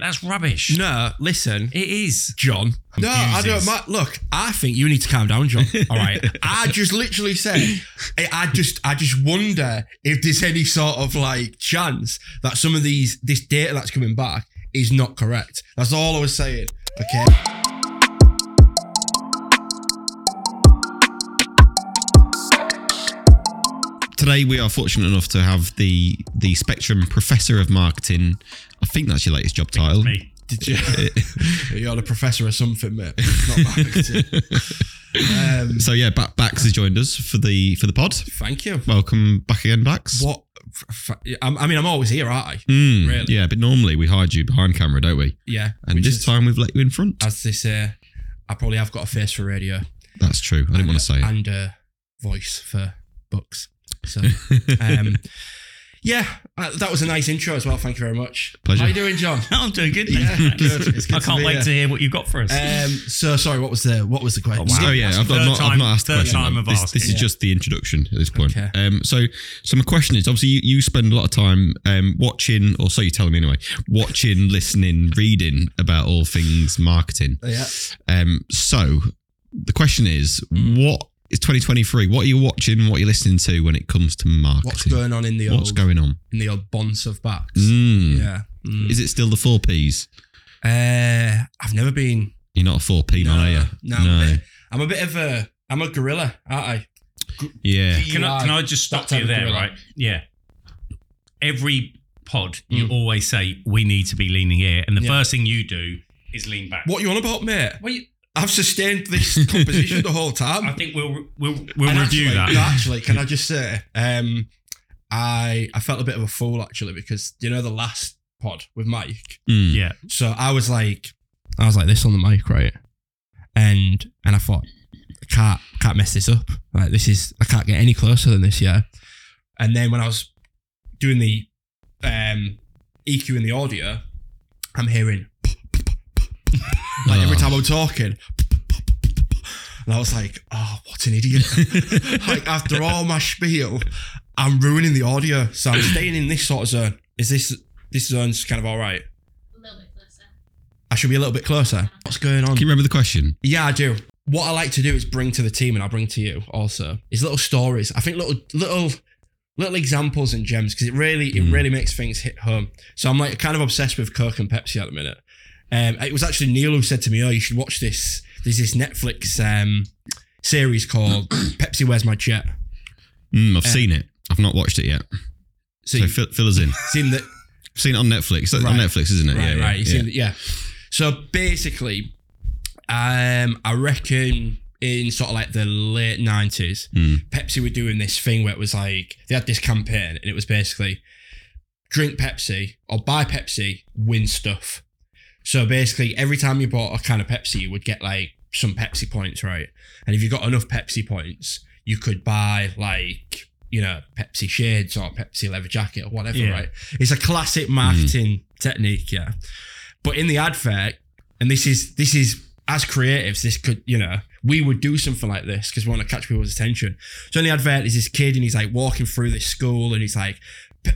market. That's rubbish. No, listen. It is. Jon. No, I don't. Look, I think you need to calm down, Jon. All right. I just literally said, I just wonder if there's any sort of like chance that some of this data that's coming back is not correct. That's all I was saying. Okay. Today we are fortunate enough to have the Spectrum Professor of Marketing. I think that's your latest job title. Me. Did you? You're the professor of something, mate. It's not marketing. So yeah, Bax has joined us for the pod. Thank you. Welcome back again, Bax. What? I mean, I'm always here, aren't I? Really? Yeah, but normally we hide you behind camera, don't we? Yeah. And this time we've let you in front. As they say, I probably have got a face for radio. That's true. I didn't want to say it. And a voice for books. So, yeah, that was a nice intro as well. Thank you very much. Pleasure. How are you doing, Jon? I'm doing good. Yeah, good. I can't wait to hear what you've got for us. So, sorry, what was the question? Oh, wow. So, yeah, I've not asked the question. This is just the introduction at this point. Okay. So my question is, obviously, you spend a lot of time watching, or so you're telling me anyway, watching, listening, reading about all things marketing. Yeah. So, the question is, what? It's 2023. What are you watching? What are you listening to when it comes to marketing? What's going on in the old bonds of Bax? Mm. Yeah. Mm. Is it still the 4Ps? I've never been. You're not a 4P man, are you? No. I'm a gorilla, aren't I? Yeah. Can I just stop you there, right? Yeah. Every pod, you always say, we need to be leaning here. And the first thing you do is lean back. What are you on about, mate? I've sustained this composition the whole time. I think we'll review that. No, actually, can I just say, I felt a bit of a fool actually because you know the last pod with Mike. Mm. Yeah. So I was like this on the mic, right? And I thought I can't mess this up. Like I can't get any closer than this, yeah. And then when I was doing the EQ in the audio, I'm hearing. Like every time I'm talking, and I was like, "Oh, what an idiot!" Like after all my spiel, I'm ruining the audio. So I'm staying in this sort of zone. Is this zone's kind of all right? A little bit closer. I should be a little bit closer. What's going on? Can you remember the question? Yeah, I do. What I like to do is bring to the team, and I bring to you also, is little stories. I think little examples and gems because it really makes things hit home. So I'm like kind of obsessed with Coke and Pepsi at the minute. It was actually Neil who said to me, "Oh, you should watch this. There's this Netflix series called Pepsi, Where's My Jet?" I've seen it. I've not watched it yet. So fill us in. I've seen it on Netflix. Right. On Netflix, isn't it? Right, yeah, right. Yeah. Seen it, yeah. So basically, I reckon in sort of like the late 90s, Pepsi were doing this thing where it was like, they had this campaign and it was basically drink Pepsi or buy Pepsi, win stuff. So basically, every time you bought a can of Pepsi, you would get like some Pepsi points, right? And if you got enough Pepsi points, you could buy like, you know, Pepsi shades or Pepsi leather jacket or whatever, right? It's a classic marketing technique, yeah. But in the advert, and this is as creatives, this could, you know, we would do something like this because we want to catch people's attention. So in the advert, there's this kid and he's like walking through this school and he's like,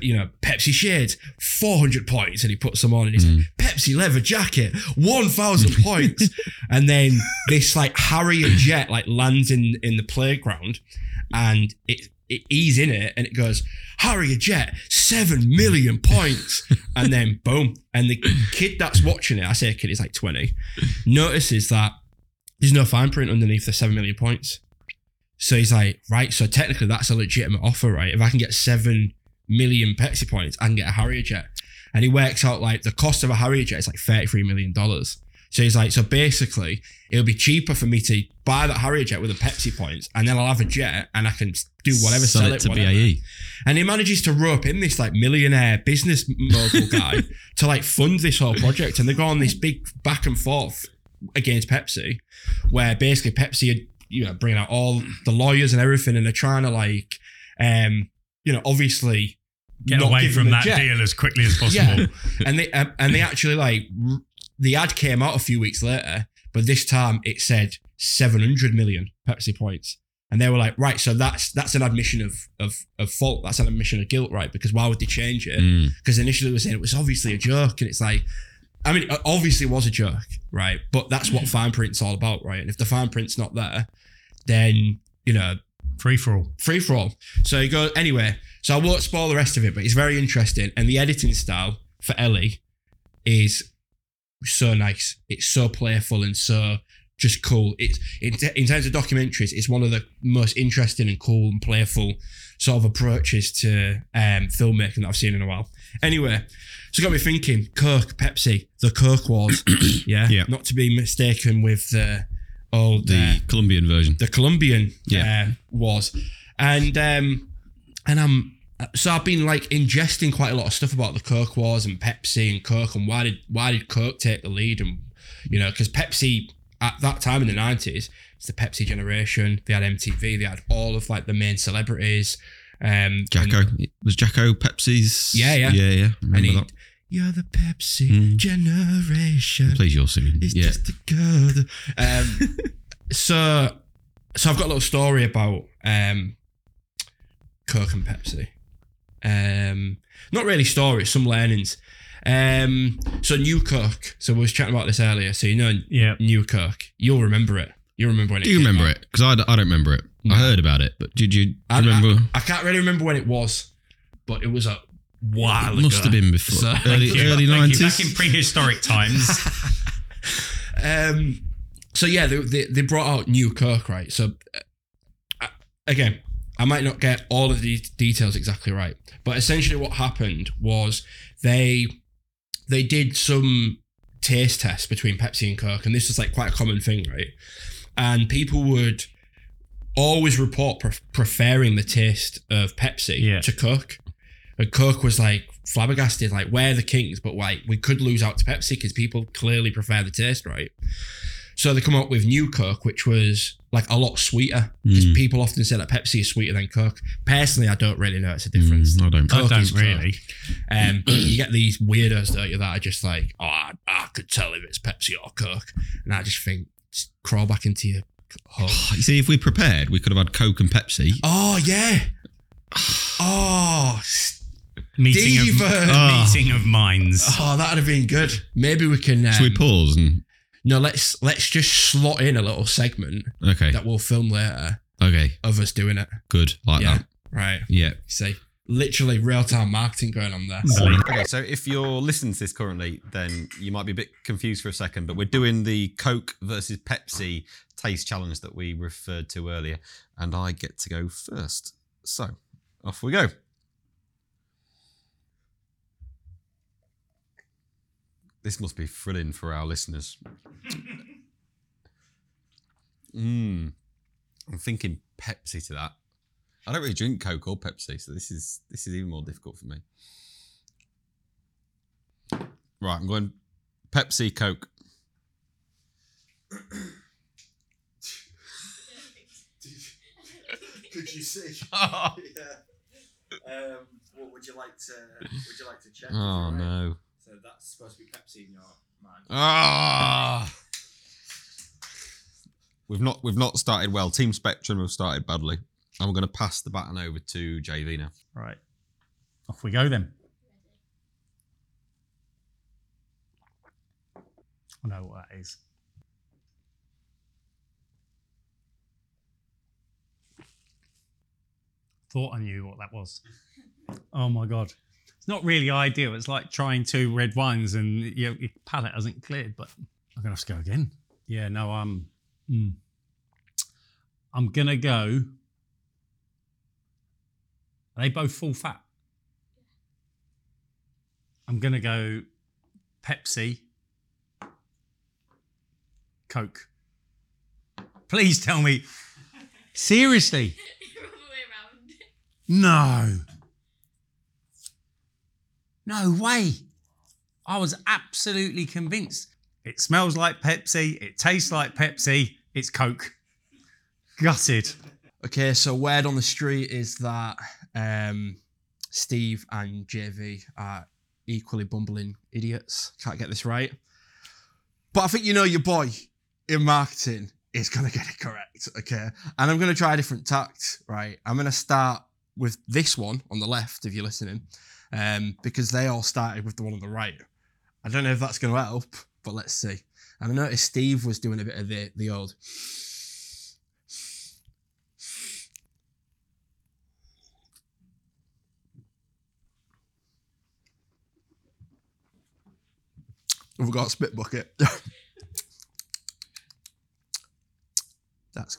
you know, Pepsi shades, 400 points. And he puts them on and he's like, Pepsi leather jacket, 1,000 points. And then this like Harrier jet like lands in the playground and he's in it and it goes, Harrier jet, 7 million points. And then boom. And the kid that's watching it, I say kid, he's like 20, notices that there's no fine print underneath the 7 million points. So he's like, right, so technically that's a legitimate offer, right? If I can get 7 million Pepsi points and get a Harrier jet. And he works out like the cost of a Harrier jet is like $33 million. So he's like, so basically it'll be cheaper for me to buy that Harrier jet with the Pepsi points and then I'll have a jet and I can do whatever, sell it to whatever. BAE. And he manages to rope in this like millionaire business mogul guy to like fund this whole project. And they go on this big back and forth against Pepsi where basically Pepsi are, you know, bringing out all the lawyers and everything and they're trying to like, you know, obviously get away from that deal as quickly as possible. Yeah. And they actually like, the ad came out a few weeks later, but this time it said 700 million Pepsi points. And they were like, right, so that's an admission of fault. That's an admission of guilt, right? Because why would they change it? Because initially they were saying it was obviously a joke. And it's like, I mean, obviously it was a joke, right? But that's what fine print's all about, right? And if the fine print's not there, then, you know... Free for all. So you go... Anyway, so I won't spoil the rest of it, but it's very interesting. And the editing style for Ellie is so nice. It's so playful and so just cool. It's in terms of documentaries, it's one of the most interesting and cool and playful sort of approaches to filmmaking that I've seen in a while. Anyway... So it got me thinking, Coke, Pepsi, the Coke Wars, yeah, not to be mistaken with the old... The Colombian version. The Colombian wars. And so I've been like ingesting quite a lot of stuff about the Coke Wars and Pepsi and Coke and why did Coke take the lead? And, you know, because Pepsi at that time in the 90s, it's the Pepsi generation. They had MTV, they had all of like the main celebrities. Jacko Pepsi's? Yeah. Remember that. You're the Pepsi generation. Please, you're singing. It's just a girl. So I've got a little story about Coke and Pepsi. Not really stories, some learnings. So New Coke. So we were chatting about this earlier. So you know, New Coke. You'll remember it. You remember when it came out? Do you remember it? Because I don't remember it. No. I heard about it, but did you remember? I can't really remember when it was, but it was a while ago. It must have been before. So, early 90s. Back in prehistoric times. So yeah, they brought out New Coke, right? So again, I might not get all of the details exactly right, but essentially what happened was they did some taste tests between Pepsi and Coke, and this was like quite a common thing, right? And people would... always report preferring the taste of Pepsi to Coke. And Coke was like flabbergasted, like we're the kings, but like we could lose out to Pepsi because people clearly prefer the taste, right? So they come up with New Coke, which was like a lot sweeter because people often say that Pepsi is sweeter than Coke. Personally, I don't really notice a difference. I don't really. You get these weirdos, don't you, that are just like, oh, I could tell if it's Pepsi or Coke. And I just think, just crawl back into your... Oh. You see, if we prepared, we could have had Coke and Pepsi. Oh, yeah. Oh, meeting of minds. Oh, that would have been good. Maybe we can... should we pause? No, let's just slot in a little segment that we'll film later of us doing it. Good, that. Right. Yeah. See, literally real-time marketing going on there. Okay, so if you're listening to this currently, then you might be a bit confused for a second, but we're doing the Coke versus Pepsi taste challenge that we referred to earlier, and I get to go first. So off we go. This must be thrilling for our listeners. I'm thinking Pepsi to that. I don't really drink Coke or Pepsi, so this is even more difficult for me. Right, I'm going Pepsi, Coke. Could you see? Oh. Yeah. What would you like to check? Oh no. So that's supposed to be Pepsi in your mind. Ah. We've not started well. Team Spectrum have started badly. I'm going to pass the baton over to JV now. Right. Off we go then. I know what that is. Thought I knew what that was. Oh my God. It's not really ideal. It's like trying two red wines and your palate hasn't cleared, but I'm going to have to go again. Yeah, no, I'm going to go. Are they both full fat? I'm going to go Pepsi, Coke. Please tell me. Seriously. No. No way. I was absolutely convinced. It smells like Pepsi. It tastes like Pepsi. It's Coke. Gutted. Okay, so word on the street is that Steve and JV are equally bumbling idiots. Can't get this right. But I think you know your boy in marketing is going to get it correct, okay? And I'm going to try a different tact, right? I'm going to start with this one on the left, if you're listening, because they all started with the one on the right. I don't know if that's going to help, but let's see. And I noticed Steve was doing a bit of the old. We've got a spit bucket.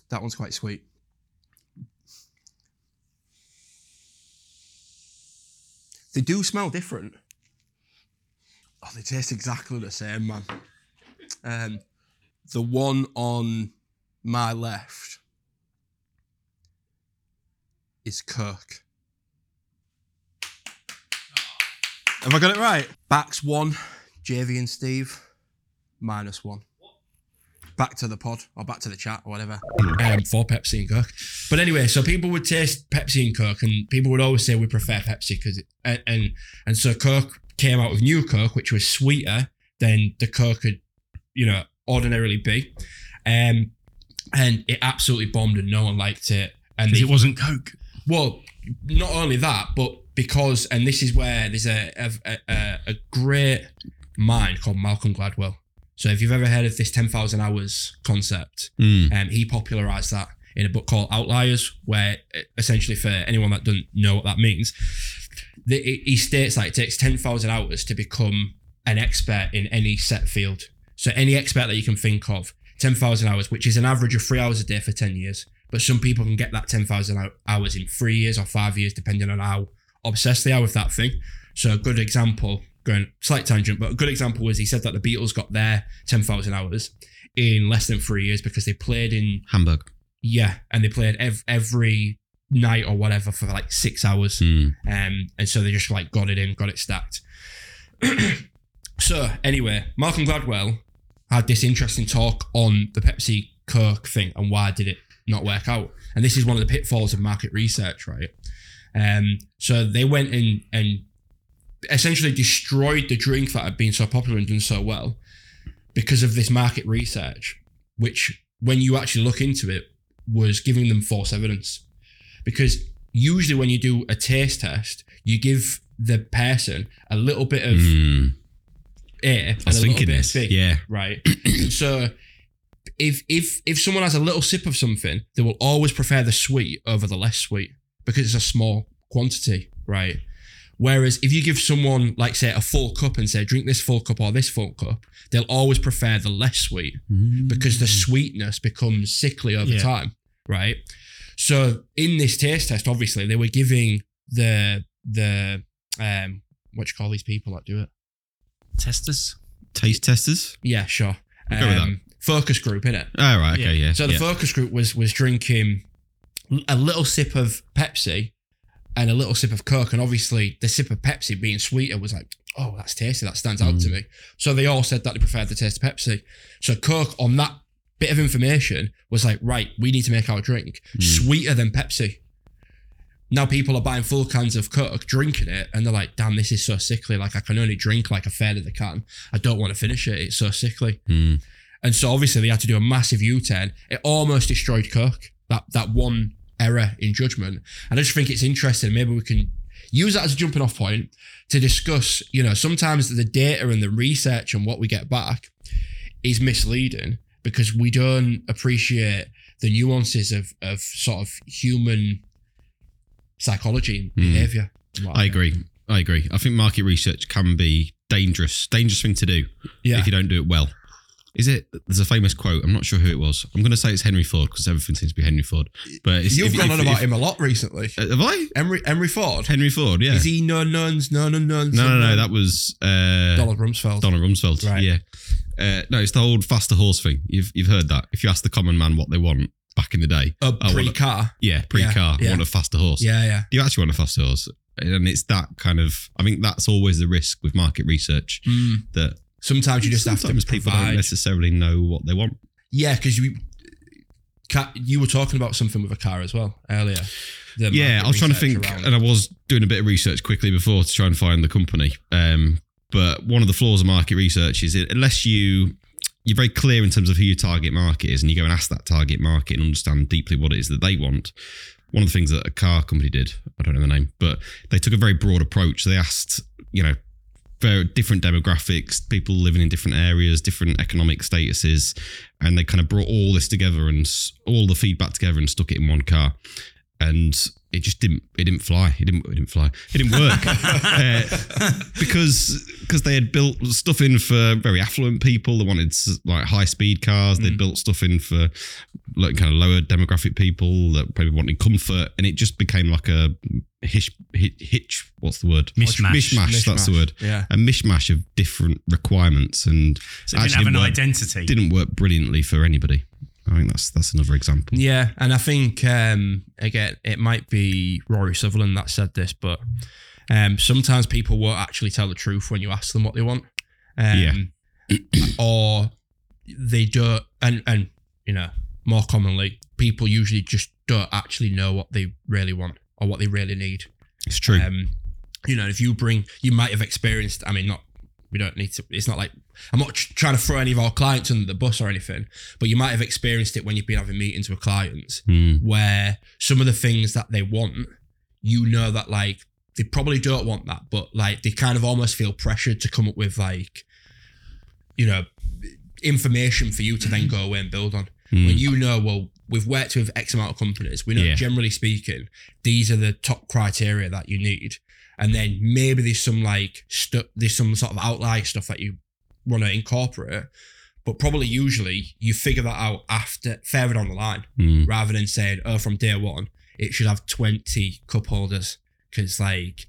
That one's quite sweet. They do smell different. Oh, they taste exactly the same, man. The one on my left is Coke. Oh. Have I got it right? Bax 1, JV and Steve, -1. Back to the pod or back to the chat or whatever for Pepsi and Coke. But anyway, so people would taste Pepsi and Coke, and people would always say we prefer Pepsi because and so Coke came out with New Coke, which was sweeter than the Coke could, you know, ordinarily be, and it absolutely bombed and no one liked it. And because it wasn't Coke. Well, not only that, but because, and this is where there's a great mind called Malcolm Gladwell. So if you've ever heard of this 10,000 hours concept, he popularized that in a book called Outliers, where essentially, for anyone that doesn't know what that means, he states that it takes 10,000 hours to become an expert in any set field. So any expert that you can think of, 10,000 hours, which is an average of 3 hours a day for 10 years. But some people can get that 10,000 hours in 3 years or 5 years, depending on how obsessed they are with that thing. So a good example, going slight tangent, but a good example was he said that the Beatles got their 10,000 hours in less than 3 years because they played in Hamburg. Yeah, and they played every night or whatever for like 6 hours. And so they just like got it in, got it stacked. So anyway, Malcolm Gladwell had this interesting talk on the Pepsi Coke thing and why did it not work out. And this is one of the pitfalls of market research, right? So they went in and essentially destroyed the drink that had been so popular and done so well because of this market research, which when you actually look into it was giving them false evidence. Because usually when you do a taste test, you give the person a little bit of A and a little bit of B. Yeah. Right. So if someone has a little sip of something, they will always prefer the sweet over the less sweet because it's a small quantity, right? Whereas if you give someone, like, say, a full cup and say, drink this full cup or this full cup, they'll always prefer the less sweet because the sweetness becomes sickly over time, right? So in this taste test, obviously, they were giving the what do you call these people that do it? Testers? Taste testers? Yeah, sure. We'll go with that. Focus group, innit? Oh, right, okay, yeah. So the focus group was drinking a little sip of Pepsi and a little sip of Coke, and obviously the sip of Pepsi being sweeter was like, oh, that's tasty, that stands out to me. So they all said that they preferred the taste of Pepsi. So Coke, on that bit of information, was like, right, we need to make our drink sweeter than Pepsi. Now people are buying full cans of Coke, drinking it, and they're like, damn, this is so sickly. Like, I can only drink like a third of the can. I don't want to finish it. It's so sickly. And so obviously they had to do a massive U-turn. It almost destroyed Coke, that one error in judgment. And I just think it's interesting. Maybe we can use that as a jumping off point to discuss, you know, sometimes the data and the research and what we get back is misleading because we don't appreciate the nuances of sort of human psychology and behavior. I agree. I think market research can be dangerous thing to do if you don't do it well. Is it? There's a famous quote. I'm not sure who it was. I'm going to say it's Henry Ford because everything seems to be Henry Ford. But you've gone on about him a lot recently. Have I? Henry Ford. Yeah. Is he no nuns? No. That was Donald Rumsfeld. Right. Yeah. No, it's the old faster horse thing. You've heard that. If you ask the common man what they want back in the day, pre-car. Yeah. Want a faster horse? Yeah. Do you actually want a faster horse? And it's that kind of. I think that's always the risk with market research that. Sometimes you just have to provide. People don't necessarily know what they want. Yeah, because you were talking about something with a car as well earlier. Yeah, I was trying to think, and I was doing a bit of research quickly before to try and find the company. But one of the flaws of market research is unless you're very clear in terms of who your target market is and you go and ask that target market and understand deeply what it is that they want. One of the things that a car company did, I don't know the name, but they took a very broad approach. They asked, you know, very different demographics, people living in different areas, different economic statuses, and they kind of brought all this together and all the feedback together and stuck it in one car. And it just didn't work because they had built stuff in for very affluent people that wanted like high speed cars. They'd built stuff in for like kind of lower demographic people that probably wanted comfort, and it just became like a hitch. What's the word? Mishmash. That's the word. Yeah. A mishmash of different requirements, and so it didn't have an identity. Didn't work brilliantly for anybody. I think that's another example. Yeah, and I think, again, it might be Rory Sutherland that said this, but sometimes people won't actually tell the truth when you ask them what they want. Or they don't, and you know, more commonly, people usually just don't actually know what they really want or what they really need. It's true. You know, if you bring, you might have experienced, I mean, not, we don't need to, it's not like, I'm not trying to throw any of our clients under the bus or anything, but you might have experienced it when you've been having meetings with clients where some of the things that they want, you know that like, they probably don't want that, but like they kind of almost feel pressured to come up with like, you know, information for you to then go away and build on. When you know, well, we've worked with X amount of companies. We know, generally speaking, these are the top criteria that you need. And then maybe there's some like stuff, there's some sort of outlier stuff that you want to incorporate, but probably usually you figure that out after, further down the line, rather than saying, oh, from day one, it should have 20 cup holders. Cause like,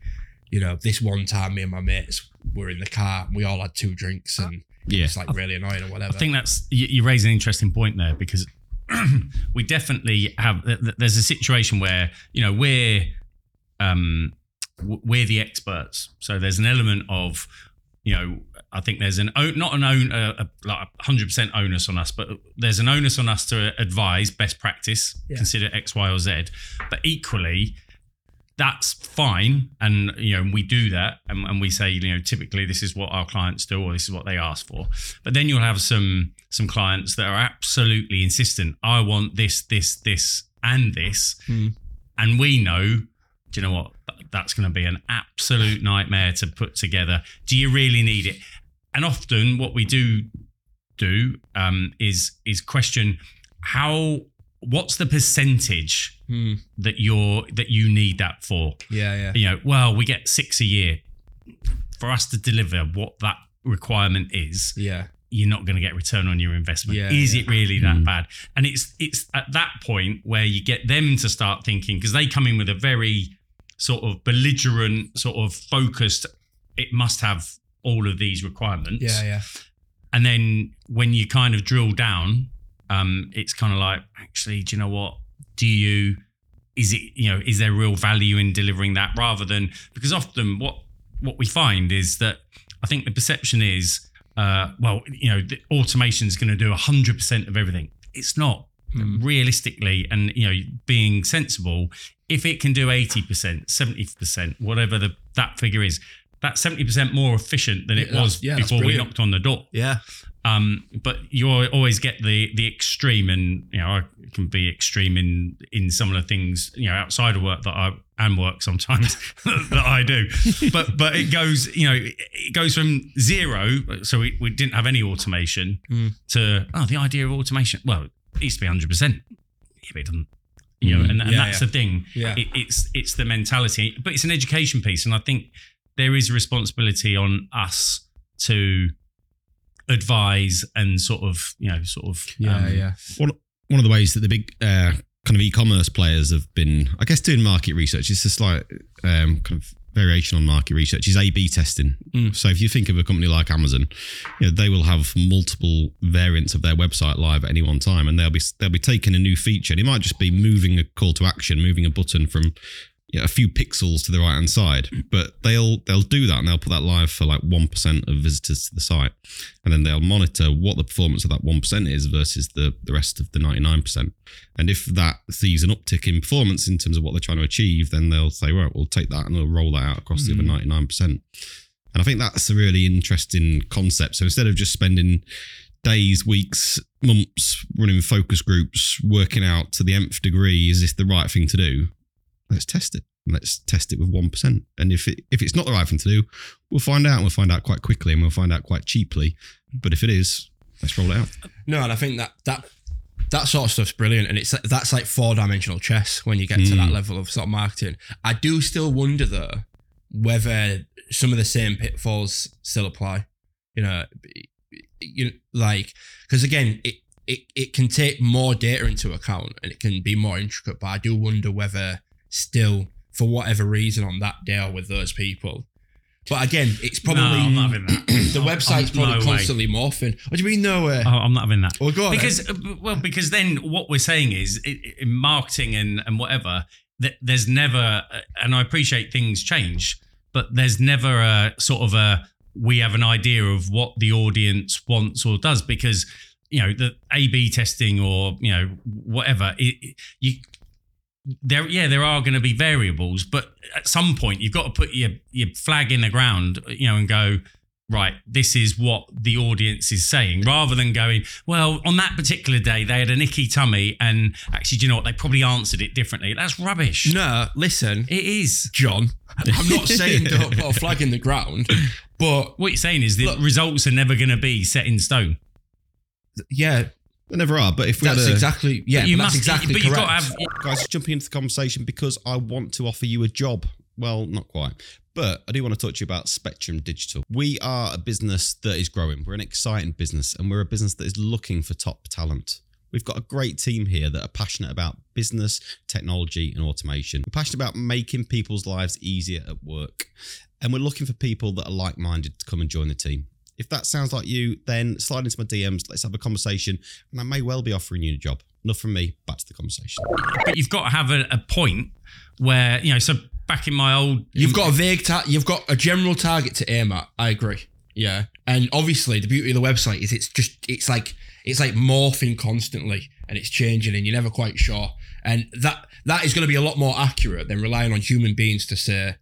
you know, this one time me and my mates were in the car and we all had two drinks and it's like really annoying or whatever. I think that's, you raise an interesting point there because we definitely have, there's a situation where, you know, we're the experts. So there's an element of, you know, I think there's like 100% onus on us, but there's an onus on us to advise best practice, consider X, Y, or Z. But equally, that's fine. And, you know, we do that and we say, you know, typically this is what our clients do or this is what they ask for. But then you'll have some clients that are absolutely insistent. I want this, this, this, and this. And we know, do you know what? That's going to be an absolute nightmare to put together. Do you really need it? And often what we do is question what's the percentage that you need that for? Yeah. You know, well, we get 6 a year. For us to deliver what that requirement is, you're not going to get return on your investment. Is it really that bad? And it's at that point where you get them to start thinking, because they come in with a very sort of belligerent, sort of focused, it must have all of these requirements. Yeah. And then when you kind of drill down, it's kind of like, actually, do you know what? Is there real value in delivering that rather than, because often what we find is that I think the perception is, well, you know, the automation is going to do 100% of everything. It's not. Realistically, and you know, being sensible, if it can do 80%, 70%, whatever that figure is, that's 70% more efficient than it was before we knocked on the door. Yeah. But you always get the extreme, and you know, I can be extreme in some of the things, you know, outside of work work sometimes that I do. But it goes, you know, it goes from zero, so we didn't have any automation to the idea of automation. Well, it needs to be 100%. If it doesn't, you know, and that's the thing. Yeah. It's the mentality, but it's an education piece, and I think there is a responsibility on us to advise and sort of. One of the ways that the big kind of e-commerce players have been, I guess, doing market research. It's a slight kind of variation on market research is A/B testing. So if you think of a company like Amazon, you know, they will have multiple variants of their website live at any one time, and they'll be taking a new feature, and it might just be moving a call to action, moving a button from, you know, a few pixels to the right hand side. But they'll do that, and they'll put that live for like 1% of visitors to the site, and then they'll monitor what the performance of that 1% is versus the rest of the 99%. And if that sees an uptick in performance in terms of what they're trying to achieve, then they'll say, right, we'll take that and we'll roll that out across the other 99%. And I think that's a really interesting concept. So instead of just spending days, weeks, months running focus groups, working out to the nth degree, is this the right thing to do? Let's test it. let's test it with 1%. And if it's not the right thing to do, we'll find out. And we'll find out quite quickly and we'll find out quite cheaply. But if it is, let's roll it out. No, and I think that sort of stuff's brilliant. And that's like four-dimensional chess when you get to that level of sort of marketing. I do still wonder, though, whether some of the same pitfalls still apply. You know, like, because again, it can take more data into account and it can be more intricate, but I do wonder whether still, for whatever reason on that day or with those people. But again, it's probably... No, I'm not having that. The website's probably constantly morphing. What do you mean, no way? I'm not having that. Well, go on. Because then what we're saying is, in marketing and whatever, there's never... And I appreciate things change, but there's never a sort of a... We have an idea of what the audience wants or does, because... You know, the A/B testing or, you know, whatever, there are going to be variables, but at some point you've got to put your flag in the ground, you know, and go, right, this is what the audience is saying, rather than going, well, on that particular day they had an icky tummy and actually, do you know what, they probably answered it differently. That's rubbish. No, listen. It is. John, I'm not saying don't put a flag in the ground, but... What you're saying is the results are never going to be set in stone. Yeah, they never are. But if we that's exactly correct. Guys, jumping into the conversation because I want to offer you a job. Well, not quite, but I do want to talk to you about Spectrum Digital. We are a business that is growing. We're an exciting business, and we're a business that is looking for top talent. We've got a great team here that are passionate about business, technology, and automation. We're passionate about making people's lives easier at work, and we're looking for people that are like-minded to come and join the team. If that sounds like you, then slide into my DMs. Let's have a conversation. And I may well be offering you a job. Enough from me. Back to the conversation. But you've got to have a point where, you know, so back in my old... You've got a vague target. You've got a general target to aim at. I agree. Yeah. And obviously the beauty of the website is it's like morphing constantly and it's changing and you're never quite sure. And that is going to be a lot more accurate than relying on human beings to say,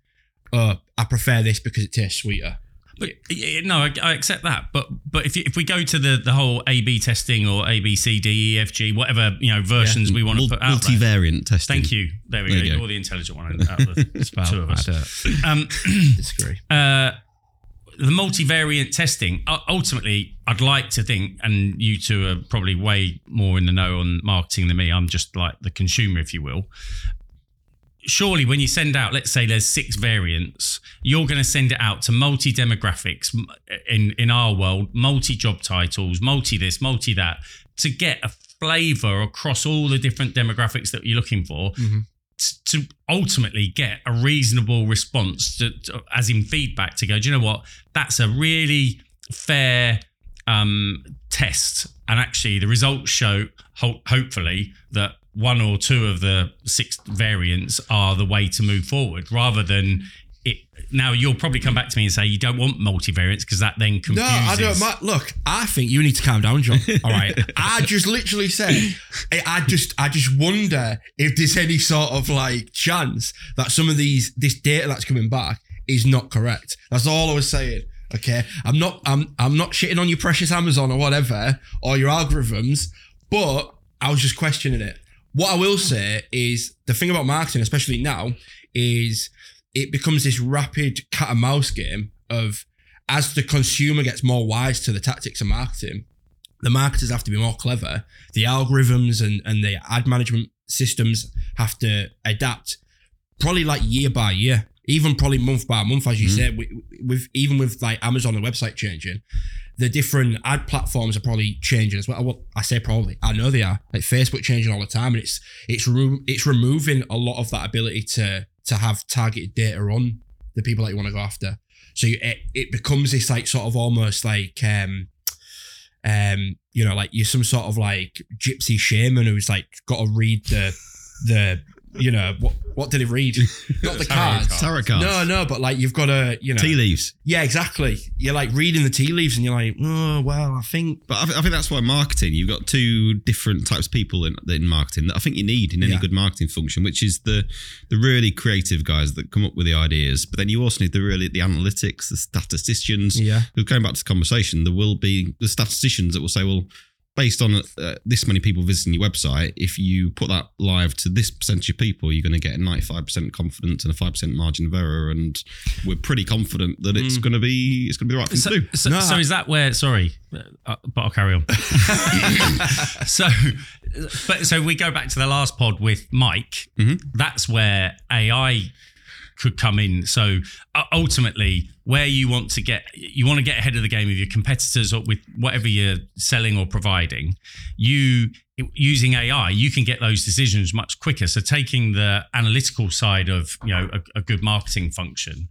oh, I prefer this because it tastes sweeter. But no, I accept that. But if we go to the whole A/B testing or A B C D E F G, whatever, you know, versions we want to put out, multivariant testing. Thank you. There we go. Or the intelligent one out of the two of us. Disagree. The multivariant testing. Ultimately, I'd like to think, and you two are probably way more in the know on marketing than me. I'm just like the consumer, if you will. Surely when you send out, let's say there's 6 variants, you're going to send it out to multi-demographics in our world, multi-job titles, multi-this, multi-that, to get a flavour across all the different demographics that you're looking for to ultimately get a reasonable response to, as in feedback, to go, do you know what? That's a really fair test. And actually the results show, hopefully, that one or two of the 6 variants are the way to move forward, rather than it. Now you'll probably come back to me and say you don't want multivariants because that then confuses. No, I don't. Look, I think you need to calm down, John. All right, I just literally said, I just wonder if there's any sort of like chance that some of this data that's coming back is not correct. That's all I was saying. Okay, I'm not shitting on your precious Amazon or whatever or your algorithms, but I was just questioning it. What I will say is the thing about marketing, especially now, is it becomes this rapid cat and mouse game of, as the consumer gets more wise to the tactics of marketing, the marketers have to be more clever. The algorithms and the ad management systems have to adapt probably like year by year, even probably month by month, as you said, with like Amazon and website changing. The different ad platforms are probably changing as well. Well, I say probably, I know they are. Like Facebook changing all the time, and it's removing a lot of that ability to have targeted data on the people that you want to go after. So it becomes this like sort of almost like you know, like you're some sort of like gypsy shaman who's like got to read the you know, what did he read? Not the cards. Tarot cards. No, but like you've got to, you know. Tea leaves. Yeah, exactly. You're like reading the tea leaves and you're like, oh, well, I think. But I think that's why marketing, you've got two different types of people in marketing that I think you need in any good marketing function, which is the really creative guys that come up with the ideas. But then you also need the analytics, the statisticians. Yeah. Going back to this conversation, there will be the statisticians that will say, well, based on this many people visiting your website, if you put that live to this percentage of people, you're going to get a 95% confidence and a 5% margin of error. And we're pretty confident that it's going to be the right thing to do. So is that where, but I'll carry on. So we go back to the last pod with Mike. Mm-hmm. That's where AI could come in. So ultimately, where you want to get ahead of the game of your competitors or with whatever you're selling or providing, using AI, you can get those decisions much quicker. So taking the analytical side of, you know, a good marketing function,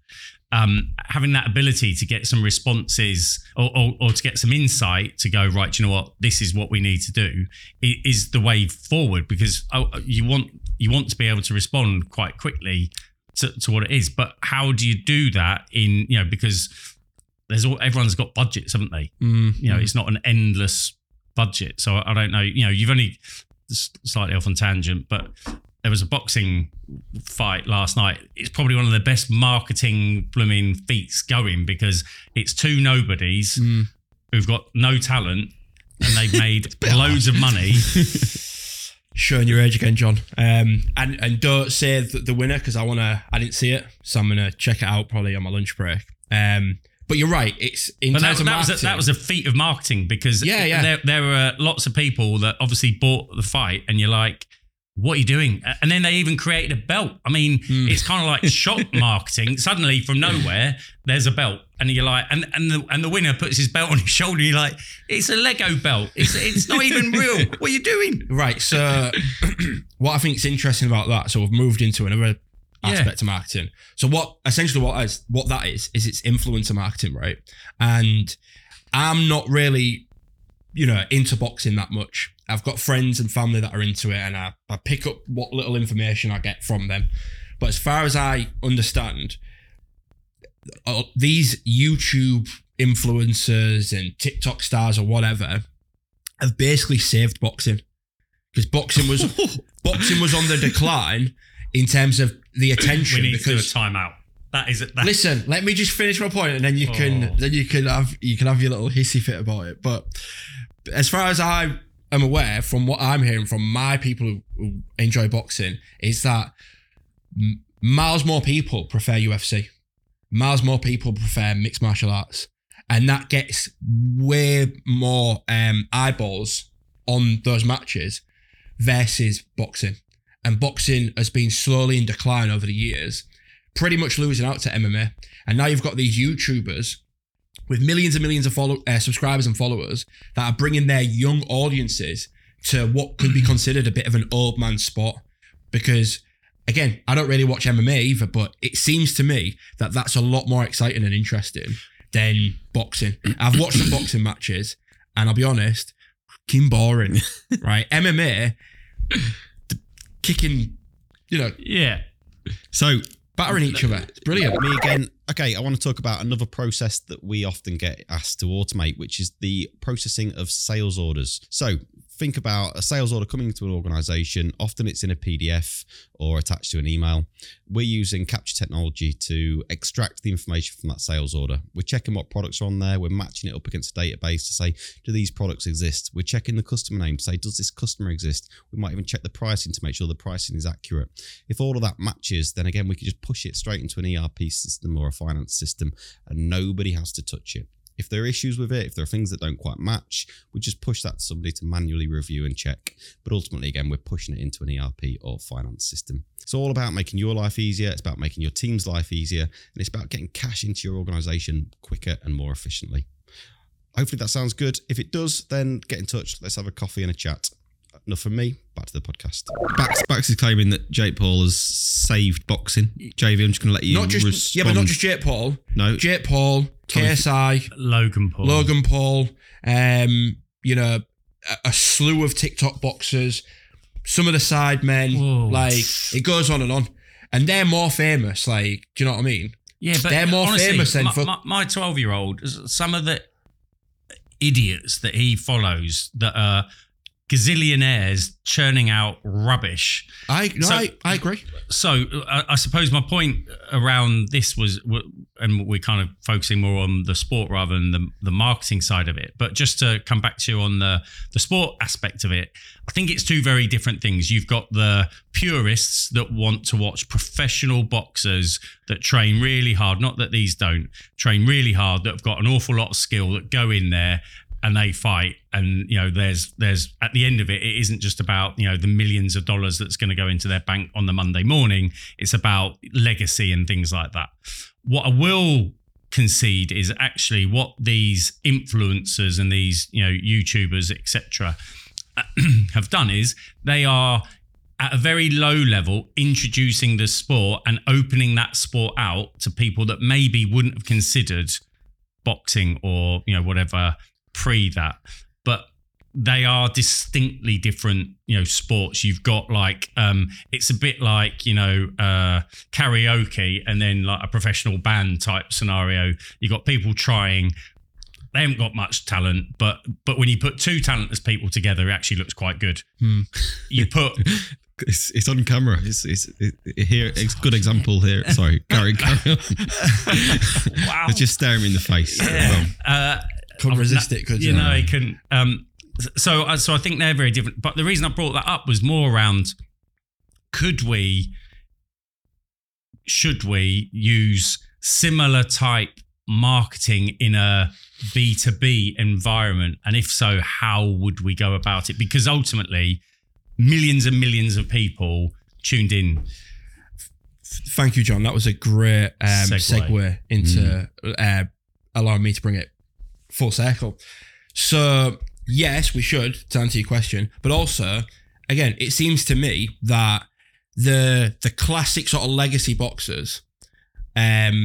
having that ability to get some responses or to get some insight to go, right, you know what, this is what we need to do is the way forward, because you want to be able to respond quite quickly to what it is. But how do you do that in, you know, because everyone's got budgets, haven't they? Mm-hmm. You know, it's not an endless budget. So I don't know, you know, you've only slightly off on tangent, but there was a boxing fight last night. It's probably one of the best marketing blooming feats going, because it's two nobodies who've got no talent and they've made loads of money. Showing your age again, John. And don't say the winner, because I didn't see it, so I'm gonna check it out probably on my lunch break. But you're right. It's in terms of marketing. That was a feat of marketing, because there were lots of people that obviously bought the fight, and you're like, what are you doing? And then they even created a belt. I mean, it's kind of like shock marketing. Suddenly from nowhere, there's a belt, and you're like, and the winner puts his belt on his shoulder. And you're like, it's a Lego belt. It's not even real. What are you doing? Right. So what I think is interesting about that, so we've moved into another aspect of marketing. So what that is it's influencer marketing, right? And I'm not really, you know, into boxing that much. I've got friends and family that are into it, and I pick up what little information I get from them. But as far as I understand, these YouTube influencers and TikTok stars or whatever have basically saved boxing, because boxing was on the decline in terms of the attention. We need to do a timeout. That is it. Listen, let me just finish my point, and then you can have your little hissy fit about it. But as far as I'm aware, from what I'm hearing from my people who enjoy boxing, is that miles more people prefer UFC. Miles more people prefer mixed martial arts. And that gets way more eyeballs on those matches versus boxing. And boxing has been slowly in decline over the years, pretty much losing out to MMA. And now you've got these YouTubers with millions and millions of subscribers and followers that are bringing their young audiences to what could be considered a bit of an old man sport. Because, again, I don't really watch MMA either, but it seems to me that that's a lot more exciting and interesting than boxing. I've watched some boxing matches, and I'll be honest, fucking boring, right? MMA, kicking, you know. Yeah. So battering each other. It's brilliant. Me again. Okay, I want to talk about another process that we often get asked to automate, which is the processing of sales orders. So think about a sales order coming into an organization. Often it's in a PDF or attached to an email. We're using capture technology to extract the information from that sales order. We're checking what products are on there. We're matching it up against a database to say, do these products exist? We're checking the customer name to say, does this customer exist? We might even check the pricing to make sure the pricing is accurate. If all of that matches, then again, we can just push it straight into an ERP system or a finance system, and nobody has to touch it. If there are issues with it, if there are things that don't quite match, we just push that to somebody to manually review and check. But ultimately, again, we're pushing it into an ERP or finance system. It's all about making your life easier. It's about making your team's life easier. And it's about getting cash into your organization quicker and more efficiently. Hopefully that sounds good. If it does, then get in touch. Let's have a coffee and a chat. Enough from me. Back to the podcast. Bax is claiming that Jake Paul has saved boxing. JV, I'm just going to let you respond. Yeah, but not just Jake Paul. No. Jake Paul, KSI. Logan Paul. You know, a slew of TikTok boxers. Some of the Sidemen. Whoa. Like, it goes on. And they're more famous. Like, do you know what I mean? Yeah, but they're more famous than... My 12-year-old, some of the idiots that he follows that are... gazillionaires churning out rubbish. I agree. So I suppose my point around this was, and we're kind of focusing more on the sport rather than the marketing side of it. But just to come back to you on the sport aspect of it, I think it's two very different things. You've got the purists that want to watch professional boxers that train really hard, not that these don't, train really hard, that have got an awful lot of skill, that go in there and they fight. And, you know, there's at the end of it, it isn't just about, you know, the millions of dollars that's going to go into their bank on the Monday morning. It's about legacy and things like that. What I will concede is actually what these influencers and these, you know, YouTubers, etc. have done is they are at a very low level introducing the sport and opening that sport out to people that maybe wouldn't have considered boxing or, you know, whatever pre that, but they are distinctly different, you know, sports. You've got like, it's a bit like, you know, karaoke and then like a professional band type scenario. You've got people trying, they haven't got much talent, but when you put two talentless people together, it actually looks quite good. You put... It's on camera. It's here. It's good example here. Sorry, carry on. Wow. They're just staring me in the face. Yeah. Couldn't resist it, could you? No, he couldn't. So I think they're very different. But the reason I brought that up was more around, should we use similar type marketing in a B2B environment? And if so, how would we go about it? Because ultimately, millions and millions of people tuned in. Thank you, Jon. That was a great segue into allowing me to bring it full circle. So yes, we should, to answer your question, but also, again, it seems to me that the classic sort of legacy boxers, you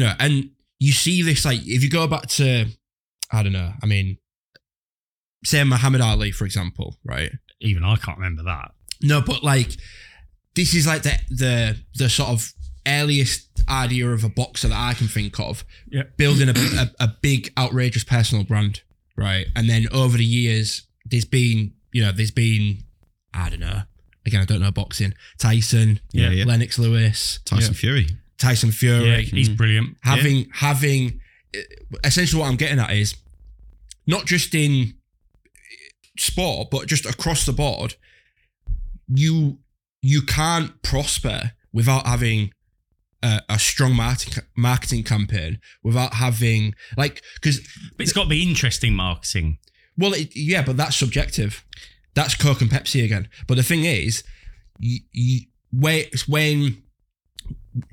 know, and you see this, like, if you go back to, I don't know, I mean, say Muhammad Ali, for example, right? Even I can't remember that. No, but like, this is like the sort of earliest idea of a boxer that I can think of, yep, building a big outrageous personal brand, right? And then over the years, there's been, I don't know, again, I don't know boxing, Tyson, yeah. Lennox Lewis, Tyson Fury, yeah, he's brilliant. Having essentially what I'm getting at is not just in sport, but just across the board, you can't prosper without having a strong marketing campaign, without having like, because it's got to be interesting marketing. Well, but that's subjective. That's Coke and Pepsi again. But the thing is, when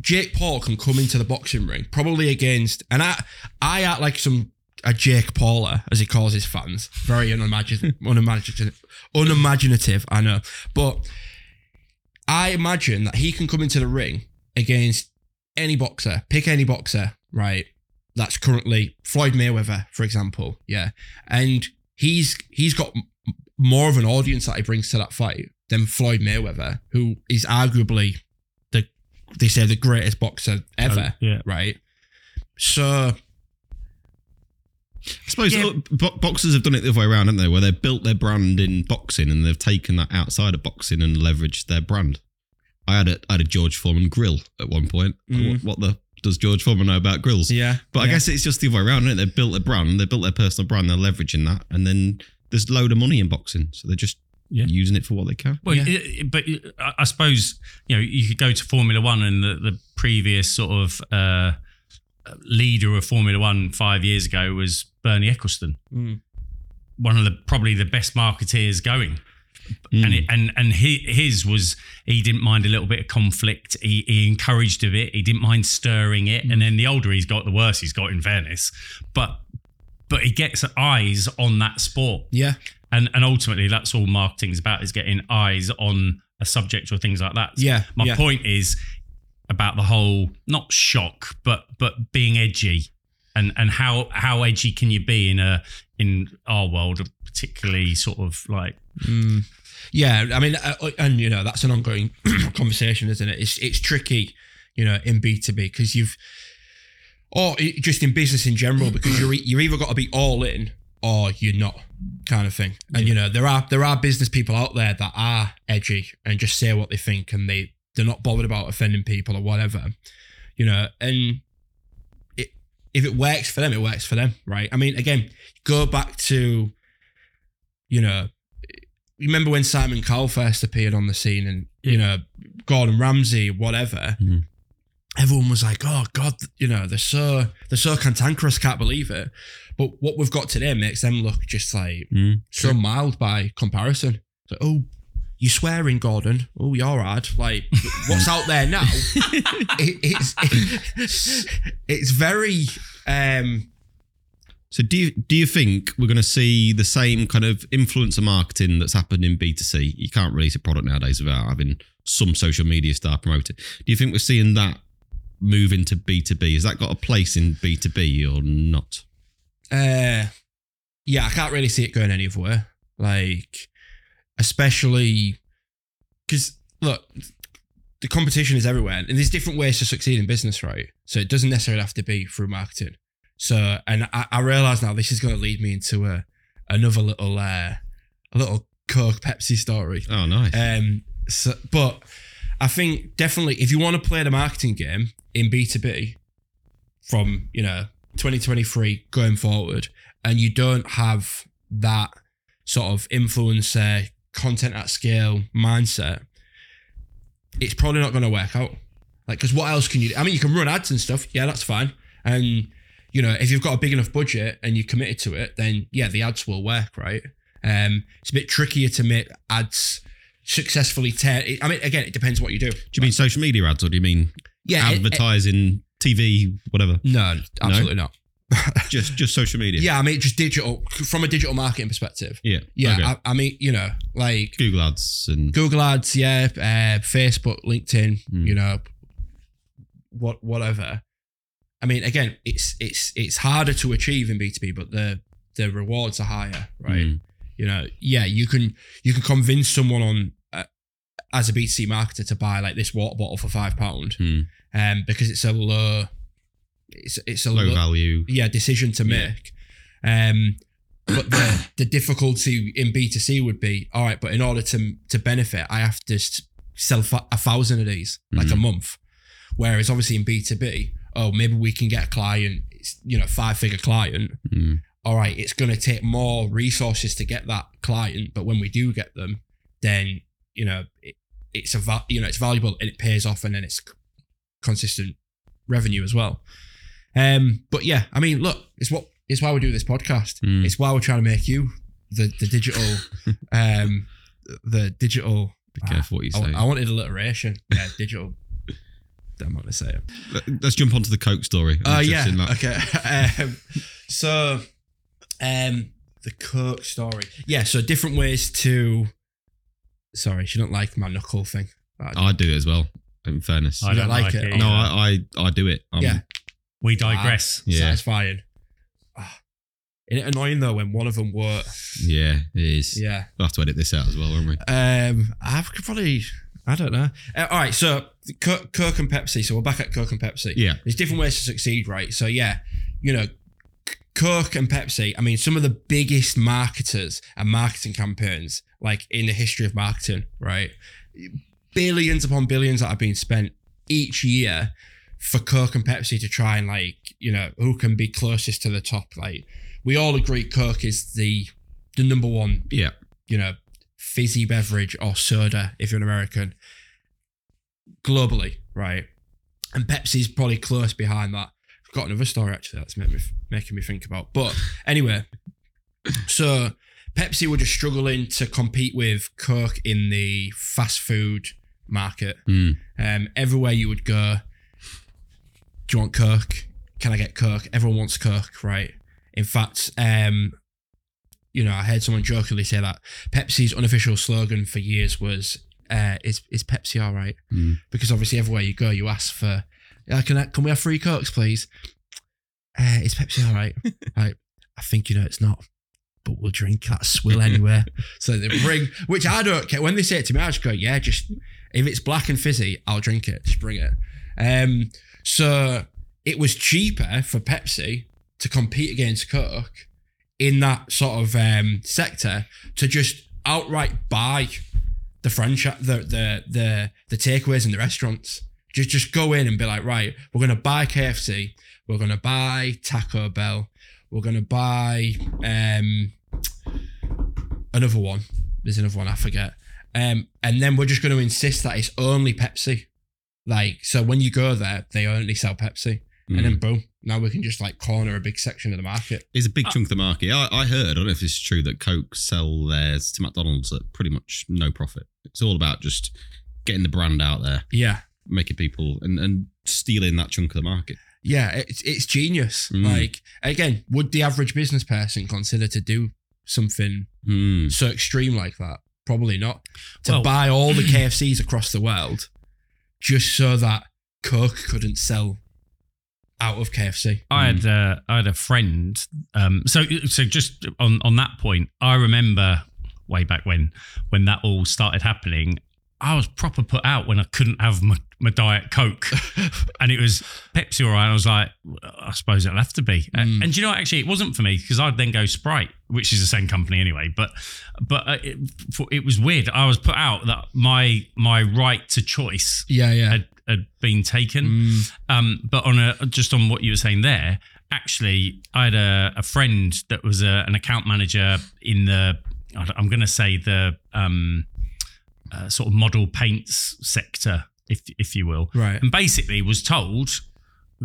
Jake Paul can come into the boxing ring, probably against, and I act like a Jake Pauler, as he calls his fans, very unimaginative, I know. But I imagine that he can come into the ring against any boxer, pick any boxer, right? That's currently Floyd Mayweather, for example, yeah. And he's got more of an audience that he brings to that fight than Floyd Mayweather, who is arguably the greatest boxer ever, right? So I suppose boxers have done it the other way around, haven't they? Where they've built their brand in boxing and they've taken that outside of boxing and leveraged their brand. I had a George Foreman grill at one point. Does George Foreman know about grills? Yeah. But I guess it's just the other way around, isn't it? They've built a brand, they built their personal brand, they're leveraging that. And then there's a load of money in boxing. So they're just using it for what they can. Well, but I suppose, you know, you could go to Formula One and the previous sort of leader of Formula One 5 years ago was Bernie Ecclestone, one of probably the best marketeers going. And his was, he didn't mind a little bit of conflict. He encouraged of it. He didn't mind stirring it. And then the older he's got, the worse he's got, in fairness. But he gets eyes on that sport. Yeah. And ultimately that's all marketing's about, is getting eyes on a subject or things like that. Yeah. My point is about the whole, not shock, but being edgy. And how edgy can you be in our world, particularly sort of like... Yeah, I mean, and you know, that's an ongoing conversation, isn't it? It's tricky, you know, in B2B, because you've, or just in business in general, because you're either got to be all in or you're not kind of thing. And, you know, there are business people out there that are edgy and just say what they think, and they're not bothered about offending people or whatever, you know, and if it works for them, it works for them, right? I mean, again, go back to, you know, remember when Simon Cowell first appeared on the scene and, you know, Gordon Ramsay, whatever, everyone was like, oh God, you know, they're so cantankerous, can't believe it. But what we've got today makes them look just like so mild by comparison. It's like, oh, you're swearing, Gordon. Oh, you're hard. Like, what's out there now? It's very... So do you think we're going to see the same kind of influencer marketing that's happened in B2C? You can't release a product nowadays without having some social media star promote it. Do you think we're seeing that move into B2B? Has that got a place in B2B or not? Yeah, I can't really see it going any other way. Like... Especially because, look, the competition is everywhere and there's different ways to succeed in business, right? So it doesn't necessarily have to be through marketing. So, and I realise now this is going to lead me into another little Coke Pepsi story. Oh, nice. So, but I think definitely if you want to play the marketing game in B2B from, you know, 2023 going forward, and you don't have that sort of influencer, content at scale mindset, it's probably not going to work out. Like, because what else can you do? I mean, you can run ads and stuff. Yeah, that's fine. And, you know, if you've got a big enough budget and you're committed to it, then yeah, the ads will work, right? It's a bit trickier to make ads successfully I mean, again, it depends what you do. Do you mean social media ads, or do you mean advertising, TV, whatever? No, absolutely not. just social media. Yeah, I mean, just digital, from a digital marketing perspective. Yeah. Yeah, okay. I mean, you know, like... Google ads, yeah. Facebook, LinkedIn, you know, whatever. I mean, again, it's harder to achieve in B2B, but the rewards are higher, right? You know, yeah, you can convince someone on as a B2C marketer to buy like this water bottle for £5 because it's a low... It's a low value decision to make. But the difficulty in B2C would be, all right, but in order to benefit, I have to sell 1,000 of these, like a month. Whereas obviously in B2B, oh, maybe we can get a client, you know, 5-figure client. All right, it's going to take more resources to get that client. But when we do get them, then, you know, it's valuable and it pays off, and then it's consistent revenue as well. But yeah, I mean, look, it's why we do this podcast. It's why we're trying to make you the digital, Be careful what you say. I wanted alliteration. Yeah, digital. Don't want to say it. Let's jump onto the Coke story. Oh yeah. Okay. So, the Coke story. Yeah. So different ways to. Sorry, she don't like my knuckle thing. I do it as well. In fairness, I don't like it. No, I do it. Yeah. We digress. Satisfying. Isn't it annoying though when one of them work? Yeah, it is. Yeah. We'll have to edit this out as well, won't we? I don't know. All right, so Coke and Pepsi. So we're back at Coke and Pepsi. Yeah. There's different ways to succeed, right? So yeah, you know, Coke and Pepsi, I mean, some of the biggest marketers and marketing campaigns like in the history of marketing, right? Billions upon billions that are being spent each year for Coke and Pepsi to try and, like, you know, who can be closest to the top. Like, we all agree Coke is the number one, you know, fizzy beverage, or soda if you're an American, globally, right? And Pepsi's probably close behind that. I've got another story actually that's making me think about. But anyway, so Pepsi were just struggling to compete with Coke in the fast food market. Everywhere you would go, do you want Coke? Can I get Coke? Everyone wants Coke, right? In fact, you know, I heard someone jokingly say that Pepsi's unofficial slogan for years was, is Pepsi all right? Because obviously everywhere you go, you ask for, can we have 3 Cokes, please? Is Pepsi all right? Like, I think, you know, it's not, but we'll drink that swill anyway. So they bring, which I don't care. When they say it to me, I just go, yeah, just, if it's black and fizzy, I'll drink it. Just bring it. So it was cheaper for Pepsi to compete against Coke in that sort of sector to just outright buy the franchise, the takeaways in the restaurants. Just go in and be like, right, we're going to buy KFC, we're going to buy Taco Bell, we're going to buy another one. There's another one, I forget. And then we're just going to insist that it's only Pepsi. Like, so when you go there, they only sell Pepsi. Mm. And then boom, now we can just like corner a big section of the market. It's a big chunk of the market. I heard, I don't know if it's true, that Coke sell theirs to McDonald's at pretty much no profit. It's all about just getting the brand out there. Yeah. Making people and stealing that chunk of the market. Yeah, it's genius. Mm. Like, again, would the average business person consider to do something so extreme like that? Probably not. To buy all the KFCs across the world just so that Coke couldn't sell out of KFC. I had a friend. So just on that point, I remember way back when that all started happening, I was proper put out when I couldn't have my Diet Coke and it was Pepsi all right. I was like, I suppose it'll have to be. And do you know what? Actually, it wasn't for me because I'd then go Sprite, which is the same company anyway. But it was weird. I was put out that my right to choice had been taken. But on what you were saying there, actually, I had a friend that was an account manager in the, I'm going to say the... sort of model paints sector, if you will. Right. And basically was told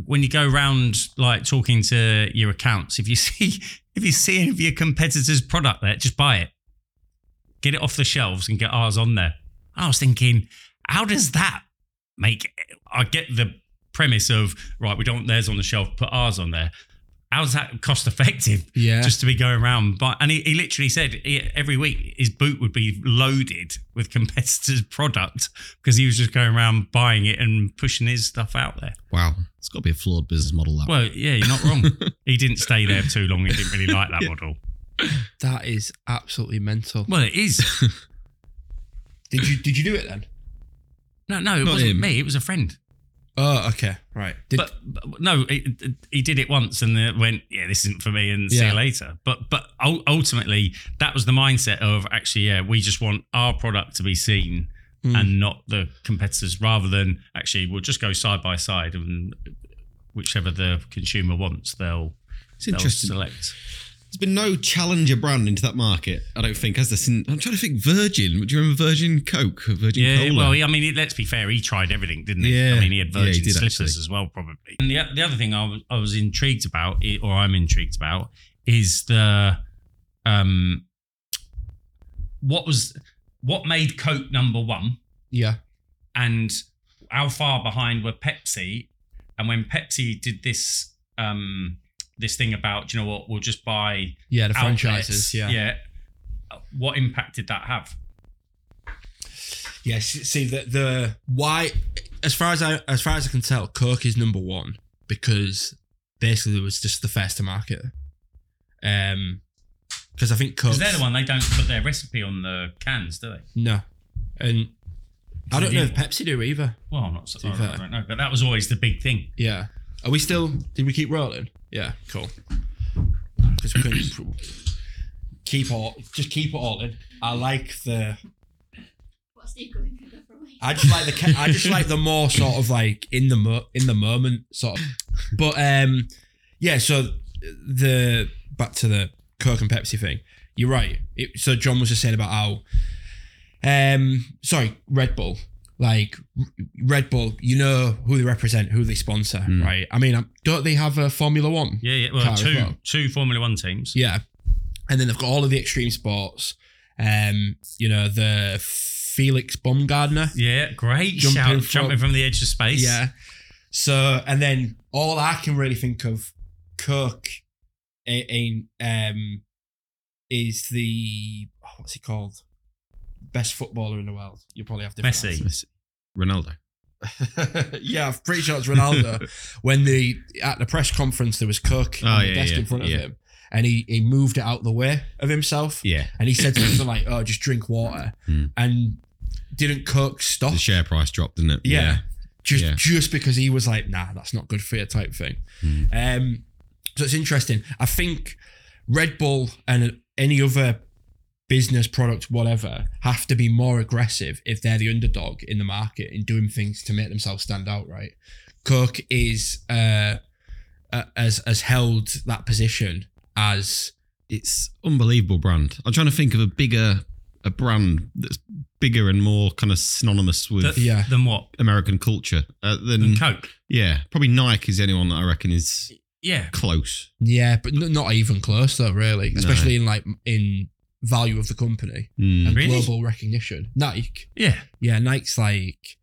when you go around like talking to your accounts, if you see any of your competitors' product there, just buy it. Get it off the shelves and get ours on there. I was thinking, how does that make it? I get the premise of, right, we don't want theirs on the shelf, put ours on there. How's that cost effective? Yeah, just to be going around, but and he literally said every week his boot would be loaded with competitors' product because he was just going around buying it and pushing his stuff out there. Wow, it's got to be a flawed business model. That well, way. Yeah, you're not wrong. He didn't stay there too long. He didn't really like that model. That is absolutely mental. Well, it is. Did you do it then? No, it wasn't him. Me. It was a friend. Oh, okay, right. He did it once and then went, yeah, this isn't for me, and see you later. But ultimately, that was the mindset of actually, yeah, we just want our product to be seen and not the competitors, rather than actually we'll just go side by side and whichever the consumer wants, they'll select. There's been no challenger brand into that market, I don't think. I'm trying to think Virgin. Do you remember Virgin Coke or Virgin Cola? Yeah, well, I mean, let's be fair. He tried everything, didn't he? Yeah. I mean, he had Virgin slippers actually, as well, probably. And the other thing I was intrigued about, or I'm intrigued about, is the what made Coke number one? Yeah. And how far behind were Pepsi? And when Pepsi did this... this thing about, you know what, we'll just buy the franchises, what impact did that have? Yes, see the why, as far as I can tell, Coke is number one because basically it was just the first to market. Because I think Coke, they're the one, they don't put their recipe on the cans, do they? No, and I don't know if Pepsi do either. Well, I'm not so far, I don't know, but that was always the big thing. Yeah, are we still? Did we keep rolling? Yeah, cool. Because we couldn't keep it all in. I like the. What's the equivalent of that? I just like the more sort of like in the moment sort of. But so the back to the Coke and Pepsi thing. You're right. So Jon was just saying about how, Red Bull. Like Red Bull, you know who they represent, who they sponsor, right? I mean, don't they have a Formula One? Yeah. Well, two Formula One teams. Yeah, and then they've got all of the extreme sports. The Felix Baumgartner. Yeah, great jumping from the edge of space. Yeah. So, and then all I can really think of, Coke, is the what's he called? Best footballer in the world. You'll probably have different Messi. Ronaldo. Yeah, I'm pretty sure it's Ronaldo. When at the press conference there was Coke on the desk in front of him, and he moved it out the way of himself. Yeah, and he said something like, "Oh, just drink water." And didn't Coke stop? The share price dropped, didn't it? Yeah, just because he was like, "Nah, that's not good for you," type thing. So it's interesting. I think Red Bull and any other business product, whatever, have to be more aggressive if they're the underdog in the market in doing things to make themselves stand out, right? Coke is has held that position as... It's unbelievable brand. I'm trying to think of a brand that's bigger and more kind of synonymous with than what? American culture. Than Coke? Yeah. Probably Nike is the only one that I reckon is close. Yeah, but not even close though, really. Especially in value of the company and global recognition. Nike. Yeah. Yeah, Nike's like...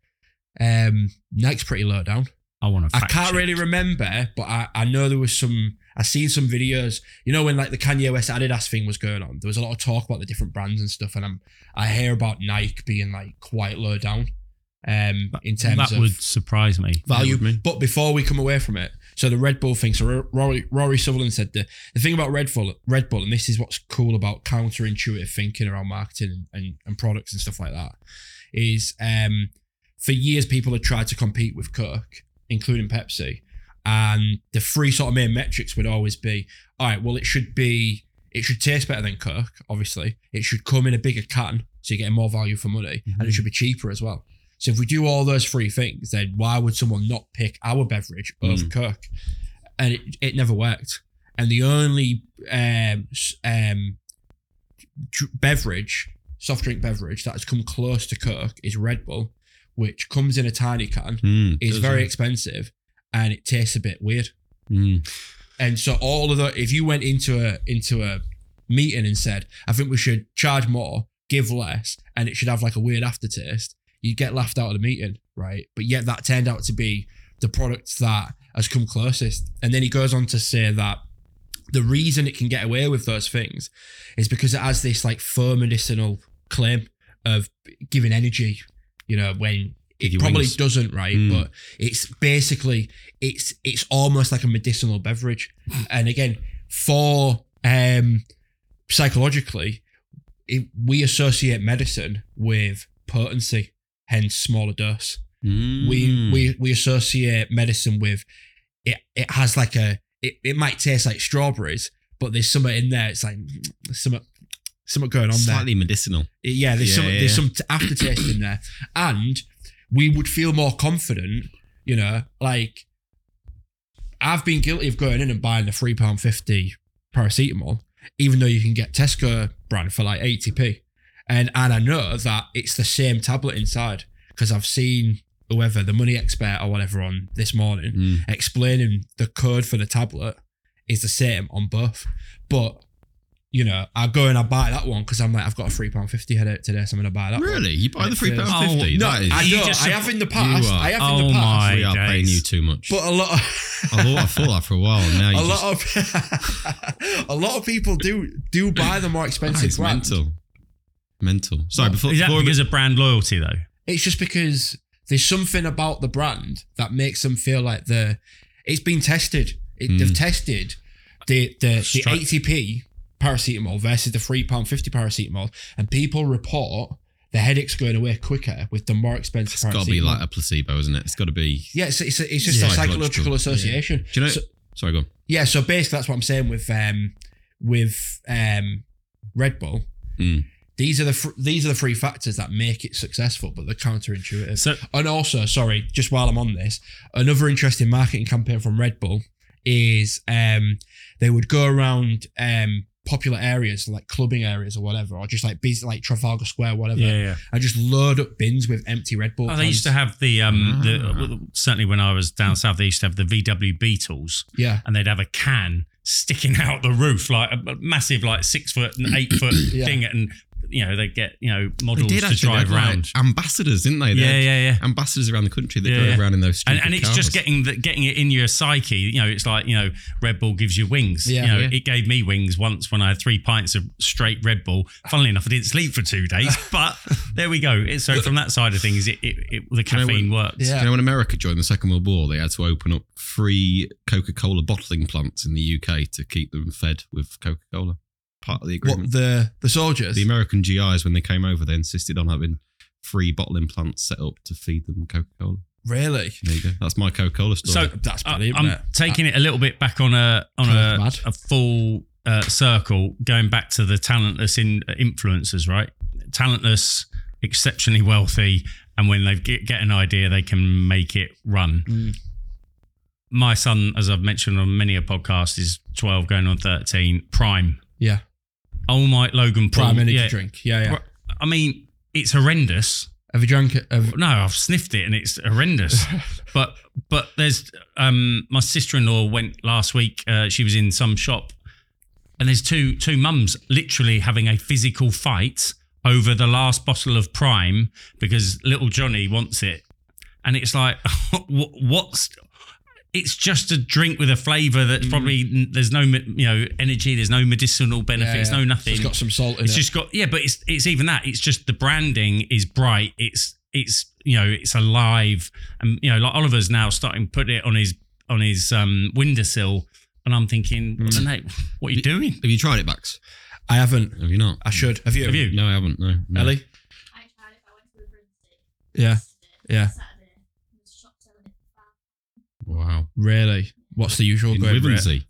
Nike's pretty low down. I want to. I can't really remember, but I know there was some... I seen some videos, you know, when like the Kanye West Adidas thing was going on, there was a lot of talk about the different brands and stuff. And I hear about Nike being like quite low down in terms of... That would surprise me. Value. But before we come away from it, so the Red Bull thing, so Rory Sutherland said the thing about Red Bull, and this is what's cool about counterintuitive thinking around marketing and products and stuff like that, is for years people had tried to compete with Coke, including Pepsi. And the three sort of main metrics would always be, all right, well, it should taste better than Coke, obviously. It should come in a bigger can, so you're getting more value for money, and it should be cheaper as well. So if we do all those three things, then why would someone not pick our beverage over Coke? And it never worked. And the only soft drink beverage that has come close to Coke is Red Bull, which comes in a tiny can, is very expensive, and it tastes a bit weird. And so all of the, if you went into a meeting and said, I think we should charge more, give less, and it should have like a weird aftertaste, you'd get laughed out of the meeting, right? But yet that turned out to be the product that has come closest. And then he goes on to say that the reason it can get away with those things is because it has this like faux medicinal claim of giving energy, you know, when... It probably doesn't, right? But it's basically, it's almost like a medicinal beverage. And again, for psychologically, we associate medicine with potency, hence smaller dose. We associate medicine with, it has like it might taste like strawberries, but there's something in there, it's like something going on there. Slightly medicinal. Yeah, there's some aftertaste in there. And... we would feel more confident, you know, like I've been guilty of going in and buying the £3.50 paracetamol, even though you can get Tesco brand for like 80p. And I know that it's the same tablet inside because I've seen whoever, the money expert or whatever on this morning, explaining the code for the tablet is the same on both. But, you know, I go and I buy that one because I'm like, I've got a £3.50 headache today, so I'm going to buy that one. Really? You buy the £3.50? Oh, no, I have in the past. I have in the past. Oh, my days. Paying you too much. But a lot of... I thought that for a while. Now a lot of people do buy the more expensive brand. Mental. Sorry, before... Is that because of brand loyalty, though? It's just because there's something about the brand that makes them feel like it's been tested. They've tested the 80p... paracetamol versus the £3.50 paracetamol, and people report the headaches going away quicker with the more expensive paracetamol. It's got to be like a placebo, isn't it? It's got to be... Yeah, it's just a psychological association. Yeah. Do you know... Sorry, go on. Yeah, so basically that's what I'm saying with Red Bull. These are the three factors that make it successful, but they're counterintuitive. And also, sorry, just while I'm on this, another interesting marketing campaign from Red Bull is they would go around... popular areas like clubbing areas or whatever, or just like busy, like Trafalgar Square, whatever, and just load up bins with empty Red Bull cans. They used to have certainly when I was down south, they used to have the VW Beatles, and they'd have a can sticking out the roof, like a massive, like 6 foot and 8 foot thing, and you know they get models to drive around. Like ambassadors, didn't they? Yeah. Ambassadors around the country that go around in those stupid and it's cars. Just getting it in your psyche. You know, it's like Red Bull gives you wings. Yeah, it gave me wings once when I had 3 pints of straight Red Bull. Funnily enough, I didn't sleep for 2 days, but there we go. So from that side of things, the caffeine worked. Yeah. You know, when America joined the Second World War, they had to open up 3 Coca-Cola bottling plants in the UK to keep them fed with Coca-Cola. Part of the agreement. What, the soldiers? The American GIs, when they came over, they insisted on having 3 bottling plants set up to feed them Coca-Cola. Really? There you go. That's my Coca-Cola story. So that's brilliant. I'm taking it a little bit back on a full circle, going back to the talentless influencers, right? Talentless, exceptionally wealthy, and when they get an idea, they can make it run. Mm. My son, as I've mentioned on many a podcast, is 12 going on 13. Prime. Yeah. Oh my, Logan Paul. Prime energy drink. Yeah. I mean, it's horrendous. Have you drunk it? No, I've sniffed it and it's horrendous. but there's my sister-in-law went last week. She was in some shop, and there's two mums literally having a physical fight over the last bottle of Prime because little Johnny wants it, and it's like, what's? It's just a drink with a flavour that's probably, there's no, energy, there's no medicinal benefits, no nothing. It's got some salt in it. It's just got, but it's even that. It's just the branding is bright. It's alive. And, like Oliver's now starting to put it on his windowsill. And I'm thinking, what are you doing? Have you tried it, Bax? I haven't. Have you not? I should. Have you? Have you? No, I haven't. No. Ellie? I tried it. I went to the room. Yeah. Wow. Really? What's the usual grade for it? £2.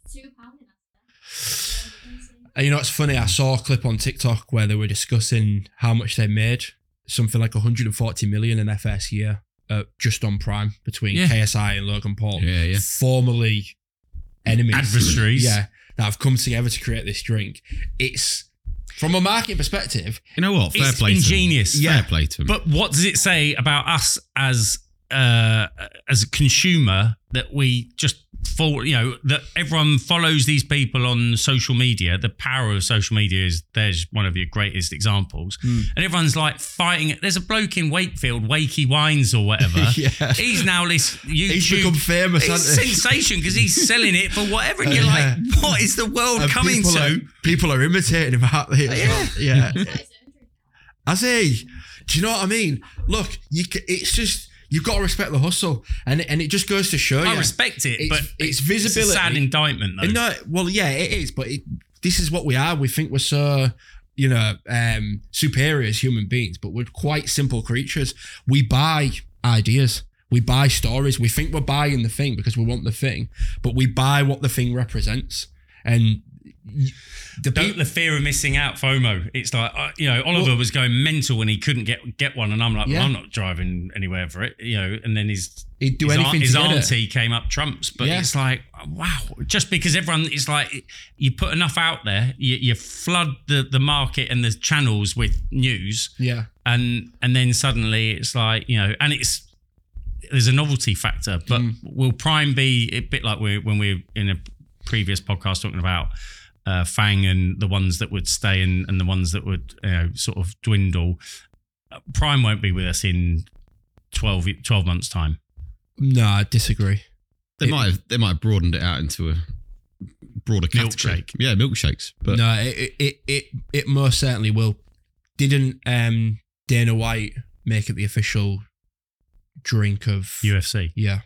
You know, it's funny. I saw a clip on TikTok where they were discussing how much they made, something like 140 million in FS year, just on Prime between KSI and Logan Paul. Yeah. Formerly enemies. Adversaries. Yeah. That have come together to create this drink. It's, from a market perspective, you know what? Fair play to them. It's ingenious. Fair play to them. But what does it say about us as a consumer that we just fall, that everyone follows these people on social media? The power of social media is there's one of your greatest examples. Mm. And everyone's like fighting it. There's a bloke in Wakefield, Wakey Wines or whatever. He's now this YouTube. He's become famous, hasn't he? It's sensation because he's selling it for whatever. And you're like, what is the world coming to? People are imitating him, aren't they? Yeah. Has he? Do you know what I mean? Look, it's just, you've got to respect the hustle, and it just goes to show you. I respect it, but it's visibility. It's a sad indictment, though. No, well, yeah, it is, but this is what we are. We think we're so, superior as human beings, but we're quite simple creatures. We buy ideas. We buy stories. We think we're buying the thing because we want the thing, but we buy what the thing represents, and... the fear of missing out, FOMO. It's like, Oliver was going mental when he couldn't get one, and I'm like, well, I'm not driving anywhere for it, and then he'd do anything. His auntie came up trumps, but it's like, wow, just because everyone is like, you put enough out there, you flood the market and the channels with news, and then suddenly it's like, and it's, there's a novelty factor, but will Prime be a bit like when we're in a previous podcast talking about Fang and the ones that would stay and the ones that would sort of dwindle? Prime won't be with us in 12 months' time. No, I disagree. They might have broadened it out into a broader category. Milkshake. Yeah, milkshakes. But no, it most certainly will. Didn't Dana White make it the official drink of UFC? Yeah.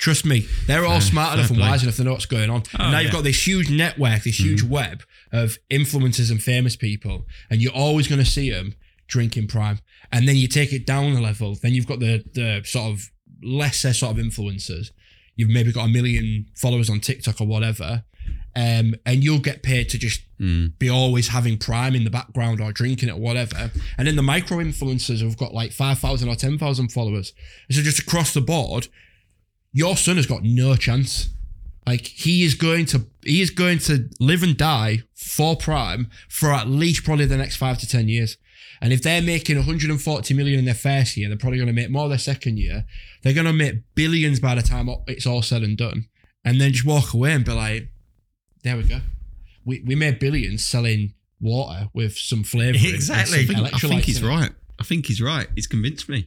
Trust me, they're all smart enough and wise enough to know what's going on. And now you've got this huge network, this huge web of influencers and famous people, and you're always going to see them drinking Prime. And then you take it down a level, then you've got the sort of lesser sort of influencers. You've maybe got 1 million followers on TikTok or whatever, and you'll get paid to just be always having Prime in the background or drinking it or whatever. And then the micro-influencers have got like 5,000 or 10,000 followers. So just across the board, your son has got no chance. Like, he is going to live and die for Prime for at least probably the next 5 to 10 years. And if they're making 140 million in their first year, they're probably going to make more their second year. They're going to make billions by the time it's all said and done. And then just walk away and be like, there we go. We made billions selling water with some flavour. Exactly. I think he's right. I think he's right. He's convinced me.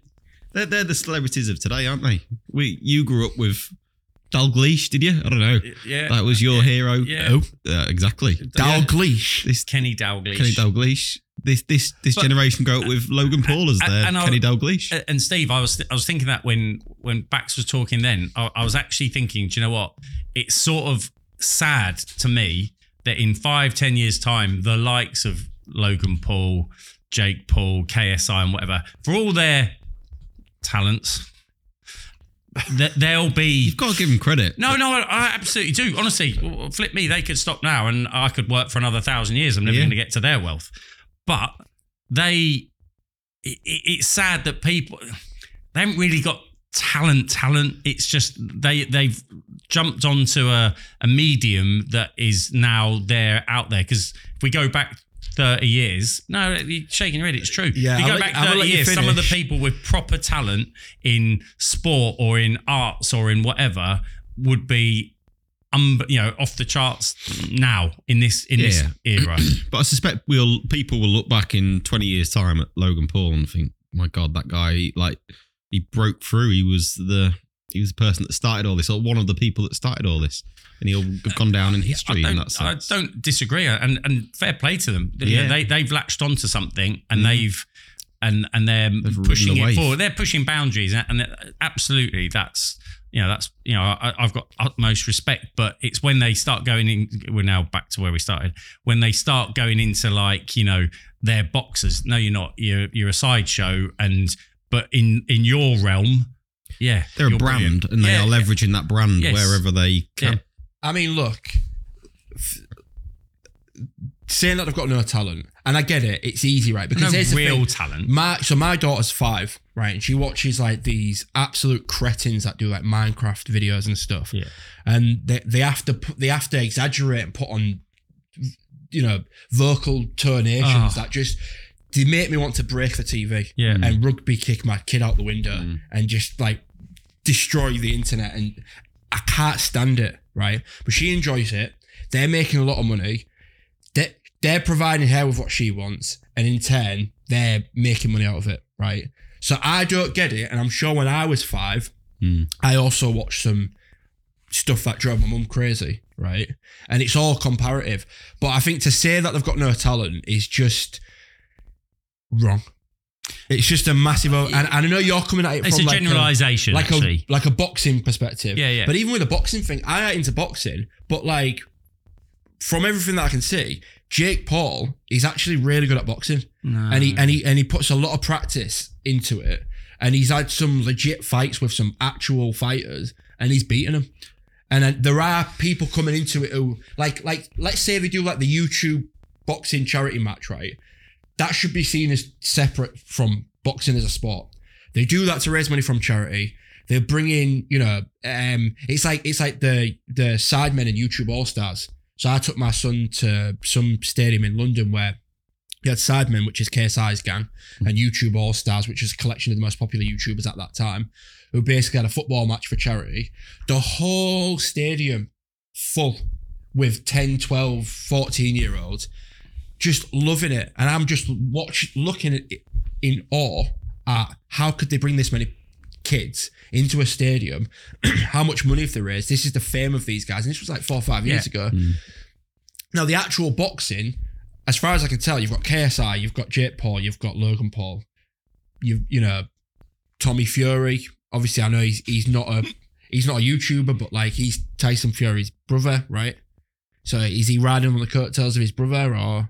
They're the celebrities of today, aren't they? You grew up with Dalglish, did you? I don't know. Yeah. That was your hero. Yeah. Oh, exactly. Dalglish. This Kenny Dalglish. This generation grew up with Logan Paul as their Kenny Dalglish. And Steve, I was thinking that when Bax was talking then, I was actually thinking, do you know what? It's sort of sad to me that in 5-10 years' time, the likes of Logan Paul, Jake Paul, KSI and whatever, for all their talents, They'll be... You've got to give them credit. No, I absolutely do. Honestly, flip me. They could stop now and I could work for another 1,000 years. I'm never going to get to their wealth. But they... It's sad that people... They haven't really got talent. It's just they've jumped onto a medium that is now there out there. Because if we go back 30 years... No, you're shaking your head. It's true. Yeah, if you go back 30 years, some of the people with proper talent in sport or in arts or in whatever would be... off the charts now in this era. But I suspect people will look back in 20 years' time at Logan Paul and think, my God, that guy, he broke through. He was the person that started all this, or one of the people that started all this, and he'll have gone down in history in that sense. I don't disagree, and fair play to them. Yeah. They've latched onto something, and they're pushing it forward. They're pushing boundaries, and absolutely, I've got utmost respect, but it's when they start going in, we're now back to where we started, when they start going into they're boxers. No, you're not, you're a sideshow, but in your realm, they're a brand brilliant. And they are leveraging that brand wherever they can. I mean, look, saying that they've got no talent, and I get it, it's easy, right? Because there's real talent. My daughter's 5, right? And she watches these absolute cretins that do Minecraft videos and stuff. Yeah. And they have to exaggerate and put on, vocal tonations that just, they make me want to break the TV and rugby kick my kid out the window and just destroy the internet. And I can't stand it, right? But she enjoys it. They're making a lot of money. They're providing her with what she wants, and in turn, they're making money out of it, right? So I don't get it, and I'm sure when I was 5, I also watched some stuff that drove my mum crazy, right? And it's all comparative. But I think to say that they've got no talent is just wrong. It's just a massive... and I know you're coming at it from a generalisation, a boxing perspective. Yeah, yeah. But even with a boxing thing, I ain't into boxing, but from everything that I can see, Jake Paul is actually really good at boxing, and he puts a lot of practice into it, and he's had some legit fights with some actual fighters, and he's beaten them. And then there are people coming into it who let's say they do the YouTube boxing charity match, right? That should be seen as separate from boxing as a sport. They do that to raise money from charity. They bring in, it's like the Sidemen and YouTube All-Stars. So I took my son to some stadium in London where he had Sidemen, which is KSI's gang, and YouTube All-Stars, which is a collection of the most popular YouTubers at that time, who basically had a football match for charity. The whole stadium full with 10, 12, 14-year-olds just loving it. And I'm just looking at it in awe at how could they bring this many kids into a stadium, how much money have they raised? This is the fame of these guys. And this was 4 or 5 years ago. Now, the actual boxing, as far as I can tell, you've got KSI, you've got Jake Paul, you've got Logan Paul, Tommy Fury. Obviously, I know he's not a YouTuber, but he's Tyson Fury's brother, right? So is he riding on the coattails of his brother, or?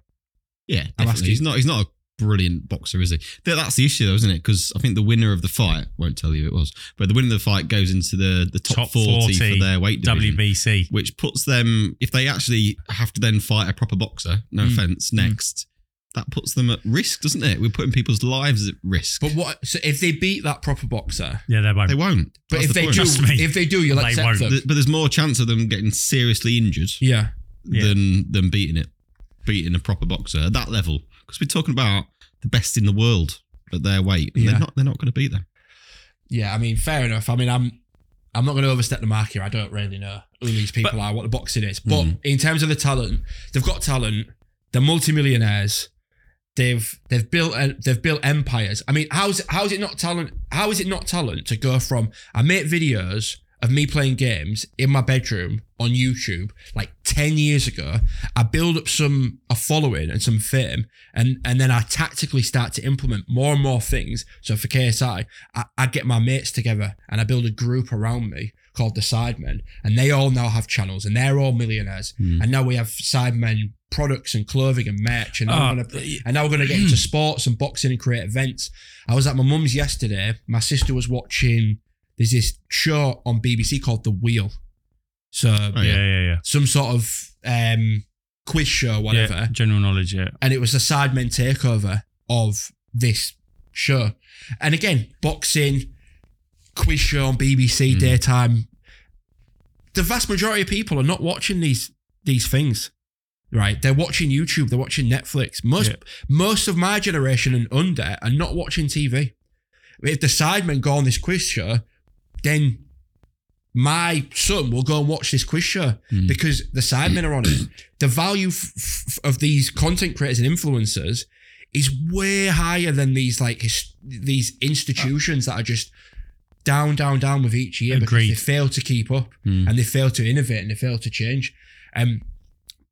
Yeah, definitely. He's not a brilliant boxer, is he? That's the issue, though, isn't it? Because I think the winner of the fight, won't tell you who it was, but the winner of the fight goes into the top 40 for their weight division, WBC, which puts them, if they actually have to then fight a proper boxer, no offense, next, that puts them at risk, doesn't it? We're putting people's lives at risk. But what? So if they beat that proper boxer, they won't. They won't. But if they do, you'll accept them. But there's more chance of them getting seriously injured, than beating a proper boxer at that level. Because we're talking about the best in the world at their weight, and they're not going to beat them. Yeah, I mean, fair enough. I mean, I'm not going to overstep the mark here. I don't really know who these people are, what the boxing is. But in terms of the talent, they've got talent. They're multimillionaires. They've built empires. I mean, how's it not talent? How is it not talent to go from I make videos of me playing games in my bedroom on YouTube 10 years ago. I build up a following and some fame, and then I tactically start to implement more and more things. So for KSI, I get my mates together and I build a group around me called the Sidemen, and they all now have channels and they're all millionaires. And now we have Sidemen products and clothing and merch, and now we're going to get into sports and boxing and create events. I was at my mum's yesterday. My sister was watching There's this show on BBC called The Wheel. So some sort of quiz show, whatever. Yeah, general knowledge, yeah. And it was a Sidemen takeover of this show. And again, boxing, quiz show on BBC, daytime. The vast majority of people are not watching these things, right? They're watching YouTube, they're watching Netflix. Most of my generation and under are not watching TV. If the Sidemen go on this quiz show, then my son will go and watch this quiz show because the Sidemen are on it. The value of these content creators and influencers is way higher than these institutions that are just down with each year because they fail to keep up and they fail to innovate and they fail to change.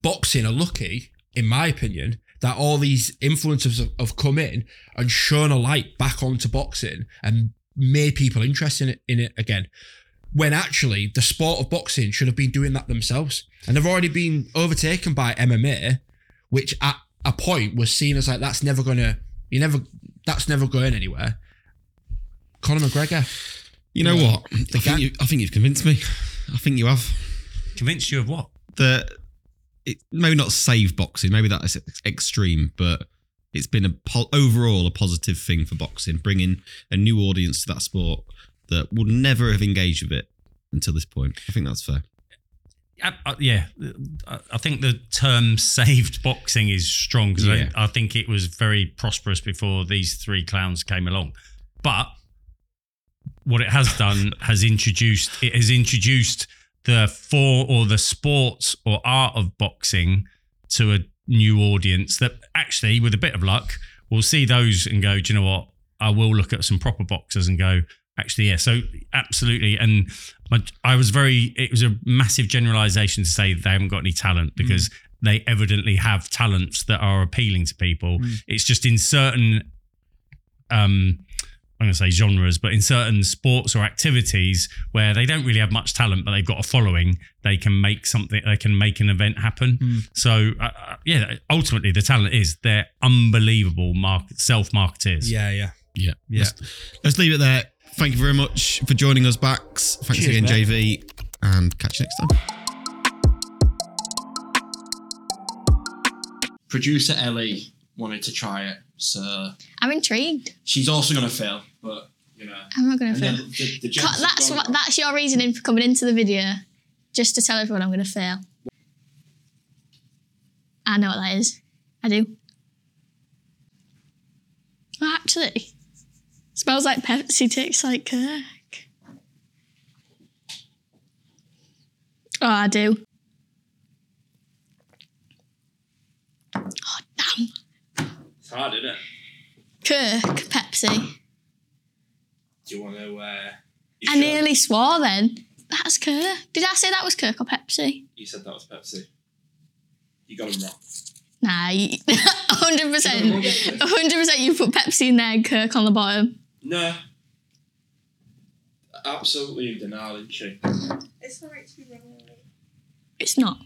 Boxing are lucky, in my opinion, that all these influencers have come in and shone a light back onto boxing and made people interested in it again. When actually the sport of boxing should have been doing that themselves. And they've already been overtaken by MMA, which at a point was seen as like, that's never going anywhere. Conor McGregor. You know what? I think you've convinced me. I think you have. Convinced you of what? That it maybe not save boxing. Maybe that is extreme, but it's been overall a positive thing for boxing, bringing a new audience to that sport that would never have engaged with it until this point. I think that's fair. I think the term saved boxing is strong because I think it was very prosperous before these three clowns came along. But what it has done has introduced the sports or art of boxing to a new audience that actually, with a bit of luck, will see those and go, do you know what? I will look at some proper boxers and go, actually, yeah. So absolutely. And it was a massive generalization to say they haven't got any talent because they evidently have talents that are appealing to people. It's just in certain, I'm going to say genres, but in certain sports or activities where they don't really have much talent, but they've got a following, they can make an event happen. So ultimately the talent is they're unbelievable self-marketers. Yeah. Let's leave it there. Thank you very much for joining us, Bax. Thanks again, man. JV, and catch you next time. Producer Ellie wanted to try it, so I'm intrigued. She's also going to fail, but you know, I'm not going to fail. That's your reasoning for coming into the video, just to tell everyone I'm going to fail. I know what that is. I do. Well, actually, smells like Pepsi, tastes like Coke. Oh, I do. Oh, damn. It's hard, isn't it? Kirk, Pepsi. Do you want to... nearly swore then. That's Kirk. Did I say that was Kirk or Pepsi? You said that was Pepsi. You got him wrong. Nah, 100%. 100% you put Pepsi in there and Kirk on the bottom. No. Absolutely in denial, isn't she? It's not right to be wrong. It's not.